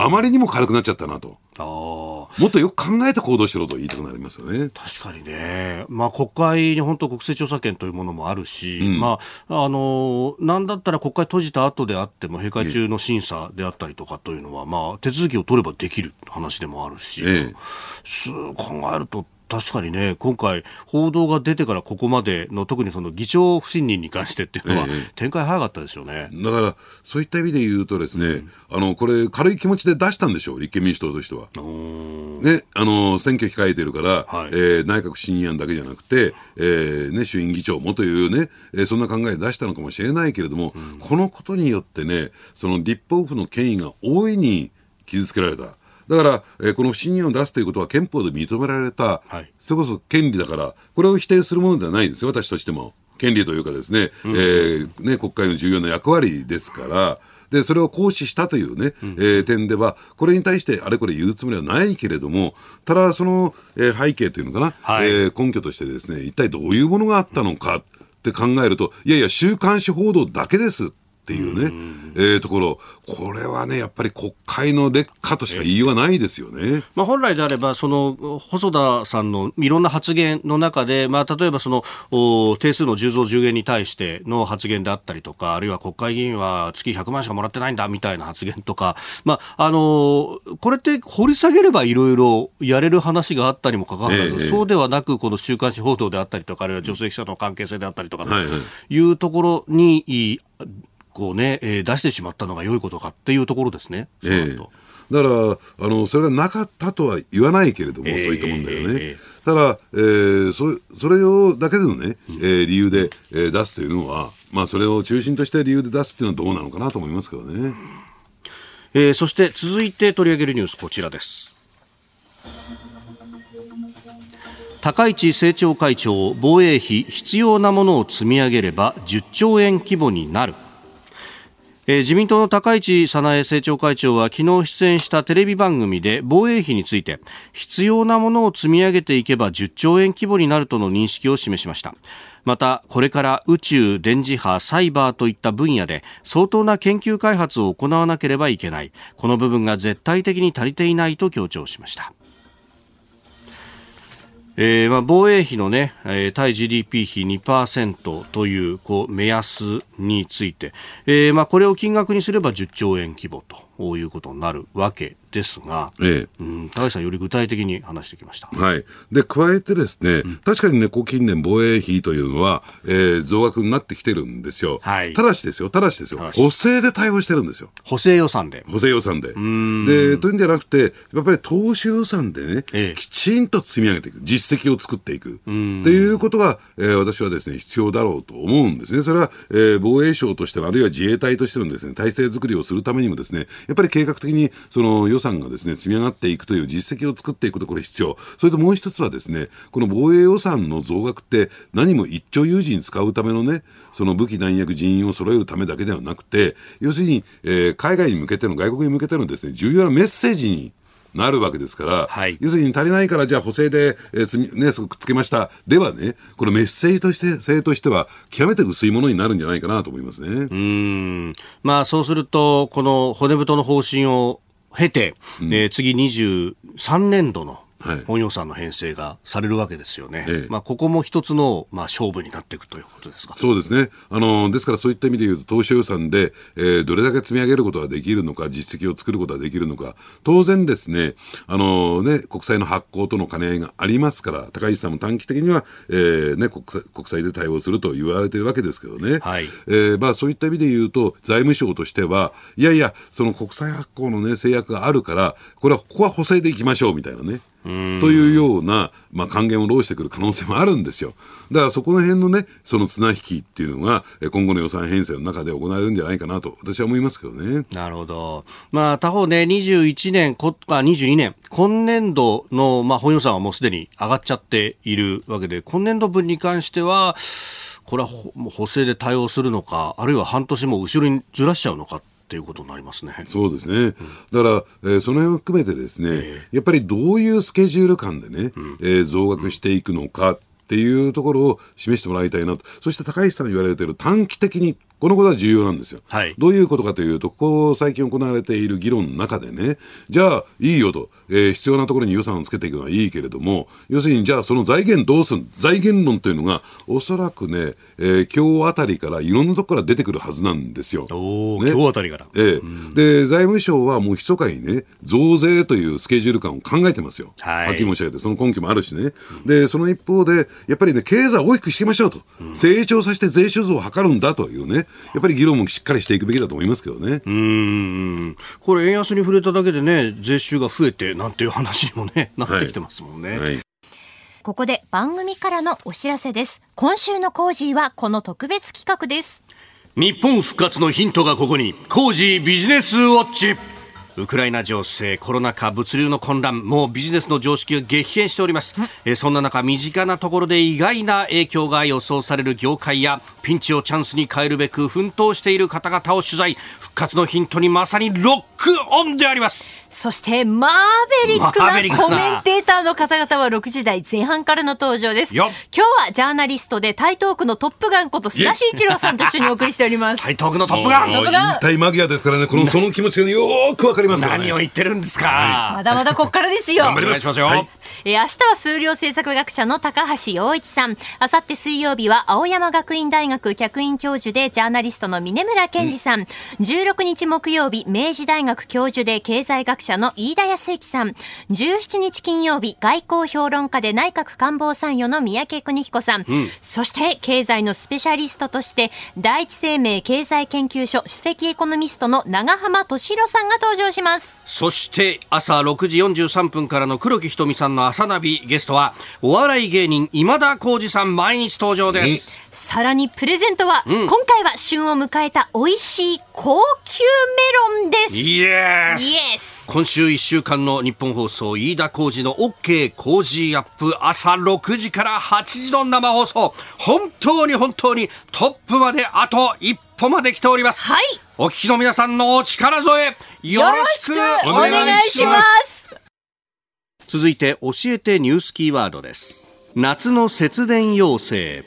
あまりにも軽くなっちゃったなと、もっとよく考えて行動しろと言いたくなりますよね。確かにね、国会に本当国政調査権というものもあるし、なんだったら国会閉じた後であっても、閉会中の審査であったりとかというのは、手続きを取ればできる話でもあるし、考えると確かにね、今回報道が出てからここまでの特にその議長不信任に関してっていうのは、展開早かったですよね。だからそういった意味で言うとですね、これ軽い気持ちで出したんでしょう、立憲民主党としては。ね、選挙控えてるから、内閣不信任案だけじゃなくて、ね、衆院議長もというね、そんな考え出したのかもしれないけれども、このことによってね、その立法府の権威が大いに傷つけられた。だから、この不信任を出すということは憲法で認められた、それこそ権利だから、これを否定するものではないんですよ、私としても。権利というかですね、ね、国会の重要な役割ですから、でそれを行使したという、ね点では、これに対してあれこれ言うつもりはないけれども、ただその、背景というのかな、根拠としてですね、一体どういうものがあったのかって考えると、いやいや、週刊誌報道だけです。っていうね、ところ、これはねやっぱり国会の劣化としか言いようがないですよね。まあ、本来であればその細田さんのいろんな発言の中で、まあ、例えばその定数の10増10減に対しての発言であったりとか、あるいは国会議員は月100万しかもらってないんだみたいな発言とか、まあこれって掘り下げればいろいろやれる話があったにもかかわらず、そうではなくこの週刊誌報道であったりとか、あるいは女性記者の関係性であったりとかというところに、こうね、出してしまったのが良いことかっていうところですね。だからそれがなかったとは言わないけれども、そういったもんだよね。ただ、それをだけでの、ね理由で、出すというのは、まあ、それを中心とした理由で出すというのはどうなのかなと思いますけどね。そして続いて取り上げるニュース、こちらです。高市政調会長、防衛費必要なものを積み上げれば10兆円規模になる。自民党の高市早苗政調会長は昨日出演したテレビ番組で、防衛費について必要なものを積み上げていけば10兆円規模になるとの認識を示しました。また、これから宇宙、電磁波、サイバーといった分野で相当な研究開発を行わなければいけない。この部分が絶対的に足りていないと強調しました。まあ、防衛費の、ね対 GDP 比 2% という、目安について、まあ、これを金額にすれば10兆円規模ということになるわけですが、高橋さんより具体的に話してきました。で加えてですね、確かにね、こう近年防衛費というのは、増額になってきてるんですよ。ただしですよ、補正で対応してるんですよ。補正予算で。でというんじゃなくて、やっぱり投資予算でね、きちんと積み上げていく、実績を作っていくっていうことが、私はですね必要だろうと思うんですね。それは、防衛省としての、あるいは自衛隊としてのですね体制作りをするためにもですね、やっぱり計画的にその予算がですね積み上がっていくという実績を作っていくと、これ必要。それともう一つはですね、この防衛予算の増額って何も一朝有事に使うためのね、その武器弾薬人員を揃えるためだけではなくて、要するに、海外に向けての、外国に向けてのですね重要なメッセージになるわけですから、要するに足りないからじゃあ補正で、そこくっつけましたではね、これメッセージとして性としては極めて薄いものになるんじゃないかなと思いますね。まあ、そうするとこの骨太の方針を経て、次23年度の本予算の編成がされるわけですよね。まあ、ここも一つの、勝負になっていくということですか。そうですね。ですからそういった意味でいうと、当初予算で、どれだけ積み上げることができるのか、実績を作ることができるのか、当然ですね、国債の発行との兼ね合いがありますから、高市さんも短期的には、国債で対応すると言われているわけですけどね。まあ、そういった意味でいうと、財務省としては、いやいや、その国債発行の、ね、制約があるから、ここは補正でいきましょうみたいなね。というような、還元を浪してくる可能性もあるんですよ。だからそこら辺のね、その綱引きっていうのが今後の予算編成の中で行われるんじゃないかなと私は思いますけどね。なるほど。まあ、他方ね、22年今年度の、本予算はもうすでに上がっちゃっているわけで、今年度分に関してはこれは補正で対応するのか、あるいは半年も後ろにずらしちゃうのかということになりますね。そうですね。だから、その辺を含めてですね、やっぱりどういうスケジュール感でね、増額していくのかっていうところを示してもらいたいなと。そして高市さんが言われている短期的にこのことは重要なんですよ、はい、どういうことかというと、ここ最近行われている議論の中でね、じゃあいいよと、必要なところに予算をつけていくのはいいけれども、要するにじゃあその財源どうする、財源論というのがおそらくね、今日あたりからいろんなところから出てくるはずなんですよ、ね、今日あたりから、で財務省はもう密かにね、増税というスケジュール感を考えてますよ、はい、はっきり申し上げて、その根拠もあるしね、うん、でその一方でやっぱりね、経済を大きくしていきましょうと、うん、成長させて税収増を図るんだというね、やっぱり議論もしっかりしていくべきだと思いますけどね。これ円安に触れただけでね、税収が増えてなんていう話にもね、なってきてますもんね、はいはい、ここで番組からのお知らせです。今週のコージーはこの特別企画です。日本復活のヒントがここに、コージービジネスウォッチ。ウクライナ情勢、コロナ禍、物流の混乱、もうビジネスの常識が激変しております。そんな中、身近なところで意外な影響が予想される業界や、ピンチをチャンスに変えるべく奮闘している方々を取材。復活のヒントにまさにロックオンであります。そしてマーベリックなコメンテーターの方々は6時台前半からの登場です。今日はジャーナリストで台東区のトップガンこと須田慎一郎さんと一緒にお送りしております。台東区のトップガン、引退間際ですからね、その気持ちがよーくわかりますからね。何を言ってるんですか、はい、まだまだここからですよ。頑張りましょう。明日は数量政策学者の高橋洋一さん、あさって水曜日は青山学院大学客員教授でジャーナリストの峯村健二さん、16日木曜日明治大学教授で経済学者の飯田康之さん、17日金曜日外交評論家で内閣官房参与の三宅邦彦さん、そして経済のスペシャリストとして第一生命経済研究所主席エコノミストの永濱俊郎さんが登場します。そして朝6時43分からの黒木瞳さんの朝ナビ、ゲストはお笑い芸人今田耕司さん、毎日登場です。さらにプレゼントは、今回は旬を迎えた美味しい高級メロンです。イエスイエス。今週1週間の日本放送、飯田浩司の OK 工事アップ、朝6時から8時の生放送、本当にトップまであと一歩まで来ております、はい、お聞きの皆さんのお力添えよろしくお願いします。続いて教えてニュースキーワードです。夏の節電要請。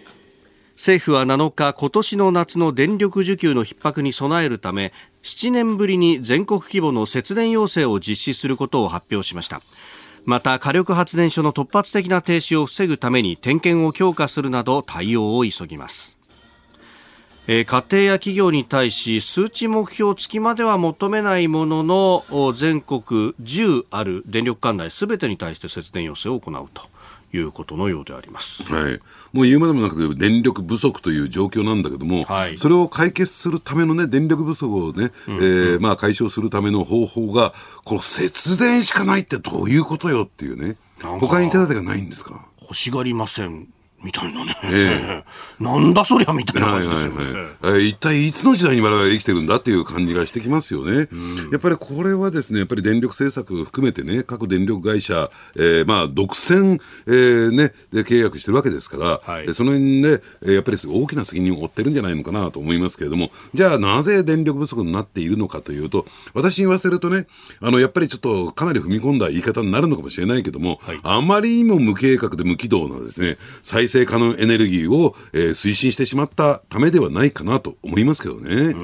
政府は7日、今年の夏の電力需給の逼迫に備えるため、7年ぶりに全国規模の節電要請を実施することを発表しました。また、火力発電所の突発的な停止を防ぐために点検を強化するなど対応を急ぎます。家庭や企業に対し数値目標付きまでは求めないものの、全国10ある電力管内全てに対して節電要請を行うということのようであります、はい、もう言うまでもなく電力不足という状況なんだけども、はい、それを解決するための、ね、電力不足を、ね、解消するための方法がこの節電しかないってどういうことよっていうね、他に手立てがないんですから。欲しがりませんみたいなね、なんだそりゃみたいな感じですよね、一体いつの時代に我々は生きてるんだっていう感じがしてきますよね、やっぱりこれはですね、やっぱり電力政策含めてね、各電力会社、独占、ね、で契約してるわけですから、はい、その辺で、やっぱり大きな責任を負ってるんじゃないのかなと思いますけれども、じゃあなぜ電力不足になっているのかというと、私に言わせるとね、やっぱりちょっとかなり踏み込んだ言い方になるのかもしれないけども、はい、あまりにも無計画で無軌道なですね、再生可能エネルギーを、推進してしまったためではないかなと思いますけどね、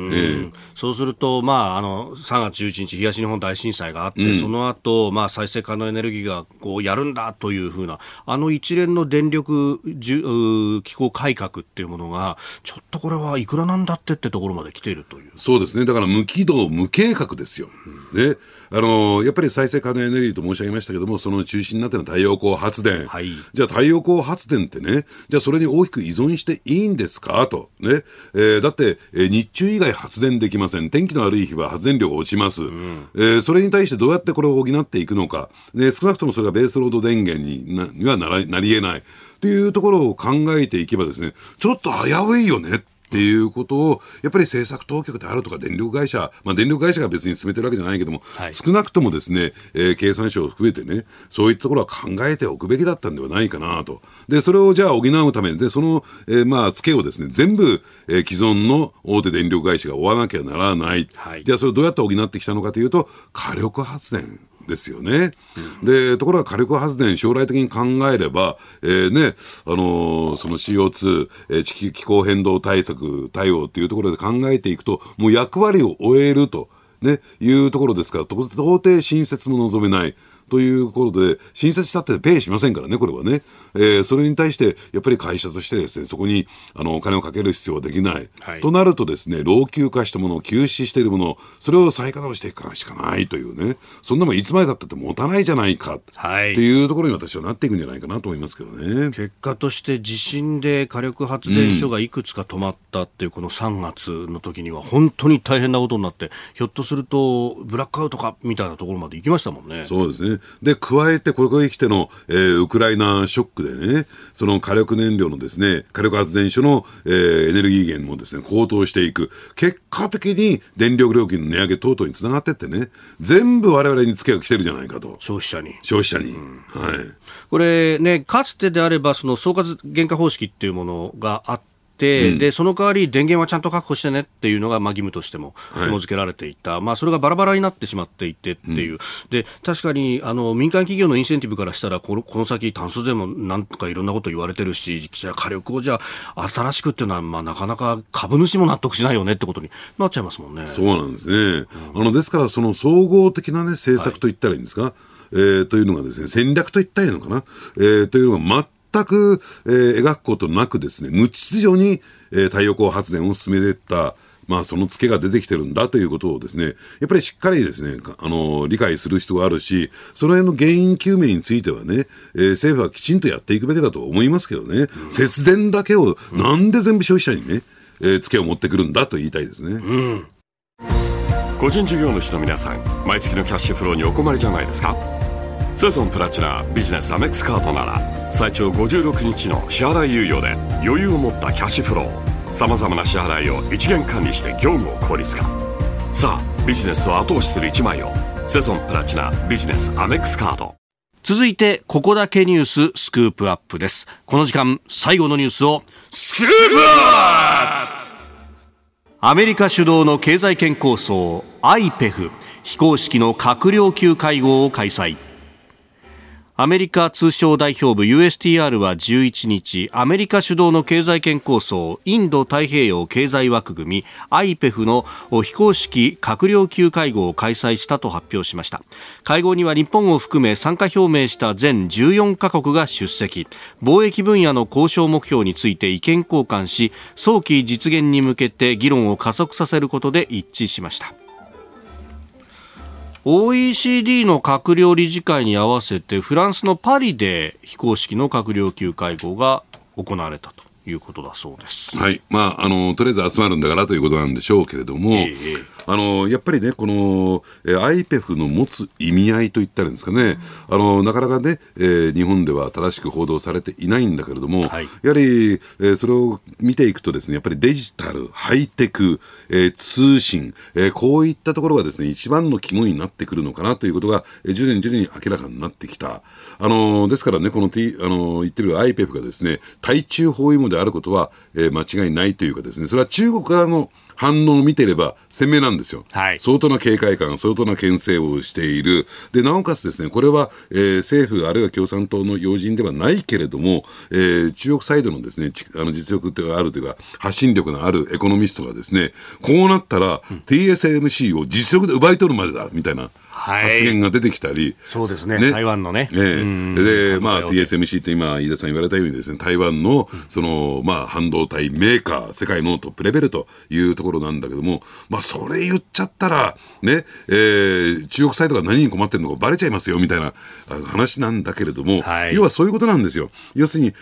そうすると、3月11日東日本大震災があって、その後、再生可能エネルギーがこうやるんだというふうな一連の電力機構改革っていうものがちょっとこれはいくらなんだってところまで来ているという。そうですね、だから無軌道無計画ですよ、ね、やっぱり再生可能エネルギーと申し上げましたけども、その中心になっての太陽光発電、はい、じゃあ太陽光発電ってね、じゃあそれに大きく依存していいんですかと、ね、だって、日中以外発電できません、天気の悪い日は発電量が落ちます、それに対してどうやってこれを補っていくのか、ね、少なくともそれがベースロード電源にはなり得ないというところを考えていけばですね、ちょっと危ういよねっていうことをやっぱり政策当局であるとか電力会社、電力会社が別に進めてるわけじゃないけども、はい、少なくともですね、経産省を含めてね、そういったところは考えておくべきだったんではないかなと。でそれをじゃあ補うためで、その、付けをですね全部、既存の大手電力会社が負わなきゃならない、はい、じゃあそれをどうやって補ってきたのかというと、火力発電ですよね。で、ところが火力発電、将来的に考えれば、ね、その CO2、気候変動対策、対応というところで考えていくと、もう役割を終えると、ね、いうところですから、到底新設も望めない。ということで、新設したってペイしませんからね、これはね。それに対して、やっぱり会社としてですね、そこにお金をかける必要はできない。はい、となるとですね、老朽化したもの、休止しているもの、それを再稼働していくしかないというね、そんなもんいつまでだったって持たないじゃないか、はい、っていうところに私はなっていくんじゃないかなと思いますけどね。結果として地震で火力発電所がいくつか止まったっていうこの3月の時には本当に大変なことになって、ひょっとするとブラックアウトかみたいなところまで行きましたもんね。そうですね。で加えてこれから来ての、ウクライナショックでね、その火力燃料のですね、火力発電所の、エネルギー源もですね、高騰していく、結果的に電力料金の値上げ等々につながっていってね、全部我々につけが来てるじゃないかと、消費者に、うん、はい、これね、かつてであればその総括原価方式っていうものがあって、でその代わり電源はちゃんと確保してねっていうのが、まあ、義務としても紐付けられていた、はい、まあ、それがバラバラになってしまっていてっていう、うん、で確かに民間企業のインセンティブからしたらこの先炭素税もなんとかいろんなこと言われてるし、じゃあ火力をじゃあ新しくっていうのは、まあ、なかなか株主も納得しないよねってことになっちゃいますもんね。そうなんですね、うん、ですからその総合的な、ね、政策といったらいいんですか、はい、というのがですね、戦略といったらいいのかな、というのが全く、描くことなくですね、無秩序に、太陽光発電を進めていった、まあ、そのツケが出てきてるんだということをですね、やっぱりしっかりですね、理解する必要があるし、その辺の原因究明についてはね、政府はきちんとやっていくべきだと思いますけどね、うん、節電だけをなんで全部消費者にね、ツケを持ってくるんだと言いたいですね。うん、個人事業主の皆さん、毎月のキャッシュフローにお困りじゃないですか。セゾンプラチナビジネスアメックスカードなら最長56日の支払い猶予で余裕を持ったキャッシュフロー、さまざまな支払いを一元管理して業務を効率化。さあビジネスを後押しする一枚を、セゾンプラチナビジネスアメックスカード。続いてここだけニューススクープアップです。この時間最後のニュースをスクープアップ。アメリカ主導の経済圏構想 IPEF 非公式の閣僚級会合を開催。アメリカ通商代表部 USTR は11日、アメリカ主導の経済圏構想インド太平洋経済枠組み IPEF の非公式閣僚級会合を開催したと発表しました。会合には日本を含め参加表明した全14カ国が出席、貿易分野の交渉目標について意見交換し、早期実現に向けて議論を加速させることで一致しました。OECD の閣僚理事会に合わせてフランスのパリで非公式の閣僚級会合が行われたということだそうです。はい、まあとりあえず集まるんだからということなんでしょうけれども、やっぱりね、この IPEF の持つ意味合いといったらいいんですかね、なかなかね、日本では正しく報道されていないんだけれども、はい、やはり、それを見ていくとですね、やっぱりデジタル、ハイテク、通信、こういったところがですね、一番の肝になってくるのかなということが、徐々に明らかになってきた。ですからね、この、言ってる IPEF がですね、対中包囲網であることは、間違いないというかですね、それは中国側の反応を見ていれば鮮明なんですよ、はい、相当な警戒感、相当な牽制をしている。でなおかつですね、これは、政府あるいは共産党の要人ではないけれども、中国サイドのですね、実力があるというか発信力のあるエコノミストがですね、こうなったら、うん、TSMC を実力で奪い取るまでだみたいな発言が出てきたり、そうですね、台湾のね、で、まあ、TSMC って今飯田さん言われたようにですね、台湾の、その、まあ、半導体メーカー世界のトップレベルというところなんだけども、まあ、それ言っちゃったらね、中国サイドが何に困ってるのかバレちゃいますよみたいな話なんだけれども、はい、要はそういうことなんですよ。要するに、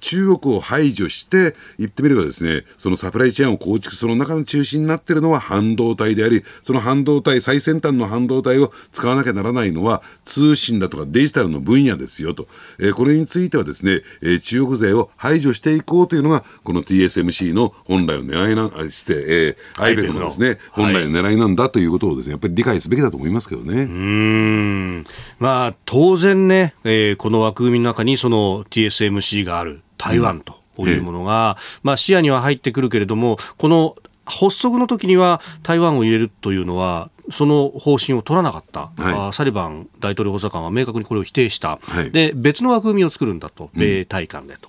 中国を排除して言ってみればですね、そのサプライチェーンを構築、その中の中心になっているのは半導体であり、その半導体、最先端の半導体を使わなきゃならないのは通信だとかデジタルの分野ですよと、これについてはですね、中国勢を排除していこうというのがこの TSMC の本来の狙いなして、IPEF のですね、本来の狙いなんだということをですね、やっぱり理解すべきだと思いますけどね。うーん、まあ、当然ね、この枠組みの中にその TSMC がある台湾というものが、まあ、視野には入ってくるけれども、この発足の時には台湾を入れるというのはその方針を取らなかった、はい、サリバン大統領補佐官は明確にこれを否定した、はい、で別の枠組みを作るんだと、米対韓でと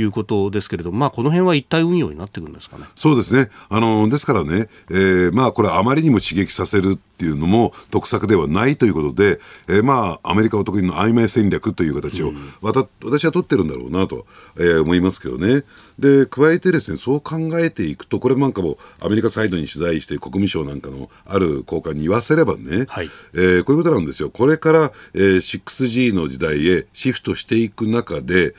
いうことですけれども、まあ、この辺は一体運用になってくるんですかね。そうですね、ですからね、まあ、これあまりにも刺激させるっていうのも得策ではないということで、まあ、アメリカお得意の曖昧戦略という形を、うん、私は取ってるんだろうなと、思いますけどね。で加えてですね、そう考えていくと、これなんかもアメリカサイドに取材して国務省なんかのある高官に言わせればね、はい、こういうことなんですよ。これから、6G の時代へシフトしていく中で、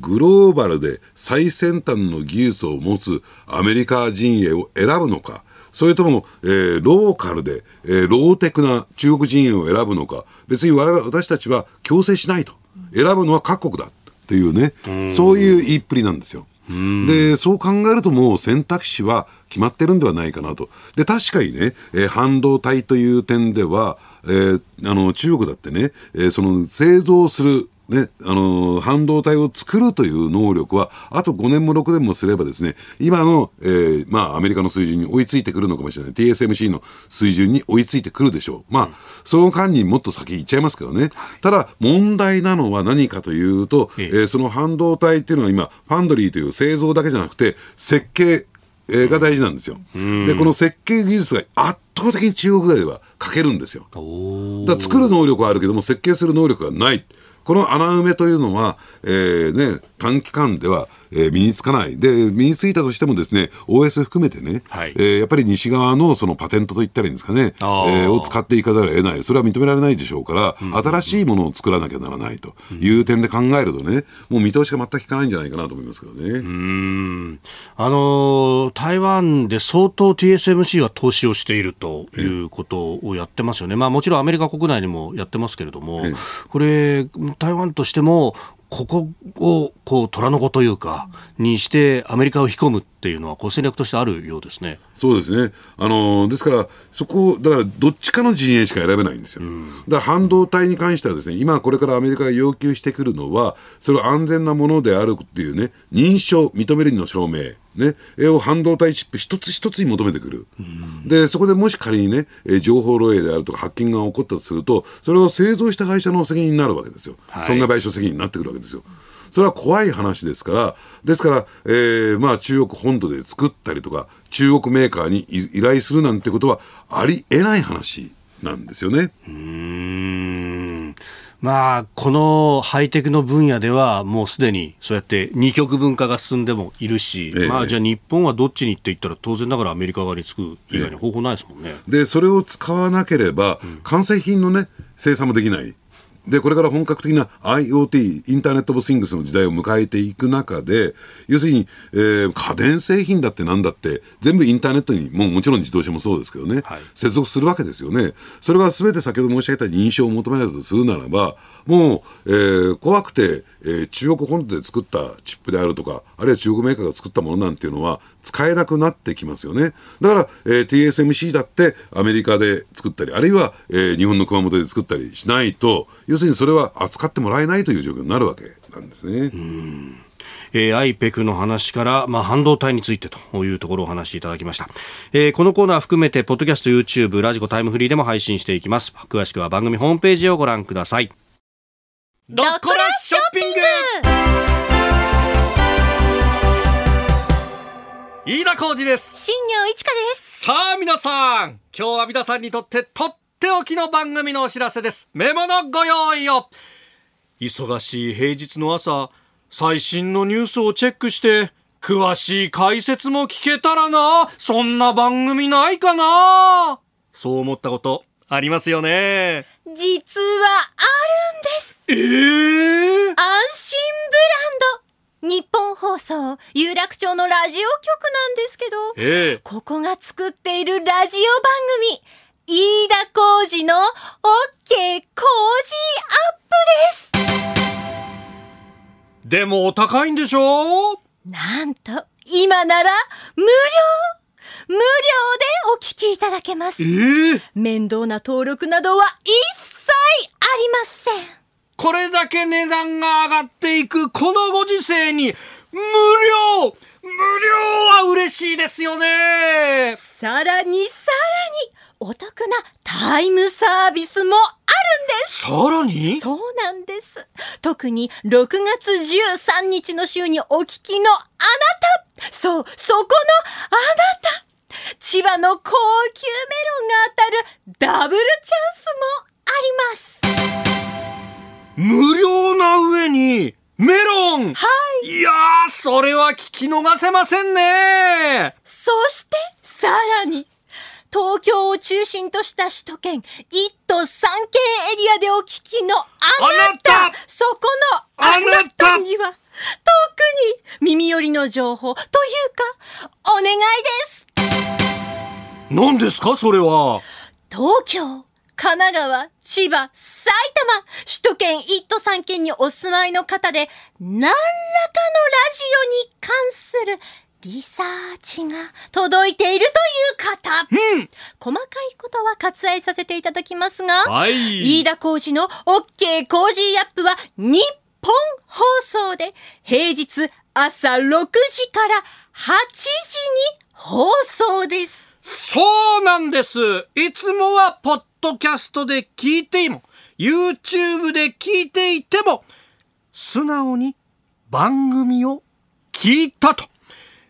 グローバルで最先端の技術を持つアメリカ陣営を選ぶのか、それとも、ローカルで、ローテクな中国陣営を選ぶのか、別に私たちは強制しないと、選ぶのは各国だというね、そういう言いっぷりなんですよ。でそう考えると、もう選択肢は決まってるんではないかなと。で確かにね、半導体という点では、中国だってね、その製造するね、半導体を作るという能力はあと5年も6年もすればですね、今の、まあ、アメリカの水準に追いついてくるのかもしれない、 TSMC の水準に追いついてくるでしょう。まあ、その間にもっと先行っちゃいますけどね。ただ問題なのは何かというと、その半導体っていうのは今ファンドリーという製造だけじゃなくて設計が大事なんですよ。でこの設計技術が圧倒的に中国では欠けるんですよ。だから作る能力はあるけども設計する能力がない、この穴埋めというのは、ね、短期間では、身につかないで、身についたとしてもですね、OS 含めてね、はい、やっぱり西側のそのパテントといったらいいんですかね、を使っていかざるを得ない、それは認められないでしょうから、うんうんうん、新しいものを作らなきゃならないという点で考えるとね、もう見通しが全く効かないんじゃないかなと思いますけどね。台湾で相当 TSMC は投資をしているということをやってますよね。まあ、もちろんアメリカ国内にもやってますけれども、これ台湾としてもここをこう虎の子というかにしてアメリカを引き込むっていうのはこう戦略としてあるようですね。そうですね、ですからそこだからどっちかの陣営しか選べないんですよ。だから半導体に関してはですね、今これからアメリカが要求してくるのはそれを安全なものであるっていうね、認証認めるの証明ね、を半導体チップ一つ一つに求めてくる。でそこでもし仮にね、情報漏洩であるとかハッキングが起こったとすると、それを製造した会社の責任になるわけですよ、はい、損害賠償責任になってくるわけですよ。それは怖い話ですから、ですから、まあ、中国本土で作ったりとか中国メーカーに依頼するなんてことはありえない話なんですよね。まあ、このハイテクの分野ではもうすでにそうやって二極分化が進んでもいるし、まあ、じゃあ日本はどっちにって言ったら当然ながらアメリカ側につく以外に方法ないですもんね。でそれを使わなければ完成品の、ね、生産もできない。でこれから本格的な IoT インターネットオブシングスの時代を迎えていく中で、要するに、家電製品だってなんだって全部インターネットに もちろん自動車もそうですけどね、はい、接続するわけですよね。それが全て先ほど申し上げた認証を求められたとするならば、もう、怖くて、中国本土で作ったチップであるとか、あるいは中国メーカーが作ったものなんていうのは使えなくなってきますよね。だから、TSMC だってアメリカで作ったり、あるいは、日本の熊本で作ったりしないと、要するにそれは扱ってもらえないという状況になるわけなんですね。IPEF の話から、まあ、半導体についてというところをお話しいただきました。このコーナー含めてポッドキャスト、YouTube、ラジコタイムフリーでも配信していきます。詳しくは番組ホームページをご覧ください。どこらショッピング、飯田浩司です。新業一華です。さあ皆さん、今日は皆さんにとってとっておきの番組のお知らせです。メモのご用意を。忙しい平日の朝、最新のニュースをチェックして詳しい解説も聞けたらな、そんな番組ないかな、そう思ったことありますよね。実はあるんです。安心ブランド、日本放送有楽町のラジオ局なんですけど、ここが作っているラジオ番組、飯田浩司の OK コージーアップです。でもお高いんでしょ。なんと今なら無料でお聞きいただけます。面倒な登録などは一切ありません。これだけ値段が上がっていくこのご時世に無料は嬉しいですよね。さらにお得なタイムサービスもあるんです。さらにそうなんです。特に6月13日の週にお聞きのあなた、そう、そこのあなた、千葉の高級メロンが当たるダブルチャンスもあります。無料な上にメロン、はい、いやー、それは聞き逃せませんね。そしてさらに東京を中心とした首都圏1都3県エリアでお聞きのあなた、そこのあなたには特に耳寄りの情報というかお願いです。何ですかそれは。東京、神奈川、千葉、埼玉、首都圏1都3県にお住まいの方で何らかのラジオに関するリサーチが届いているという方、うん、細かいことは割愛させていただきますが、はい、飯田浩司の OK コージーアップは日本放送で平日朝6時から8時に放送です。そうなんです。いつもはポッドキャストで聞いても YouTube で聞いていても素直に番組を聞いたと、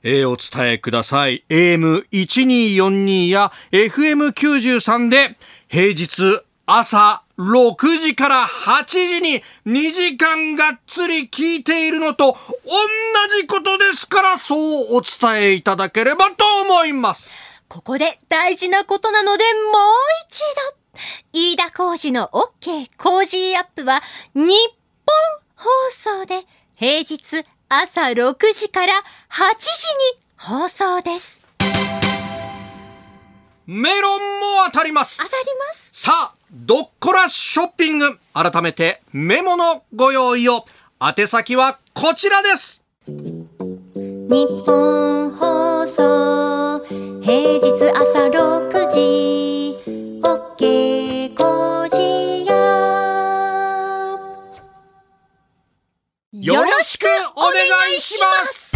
お伝えください。 AM1242 や FM93 で平日朝6時から8時に2時間がっつり聞いているのと同じことですから、そうお伝えいただければと思います。ここで大事なことなのでもう一度、飯田浩司の OK コージーアップは日本放送で平日朝6時から8時に放送です。メロンも当たります。当たります。さあ、どっこらショッピング、改めてメモのご用意を。宛先はこちらです。日本放送平日朝6時 OK コージーアップ、よろしくお願いします。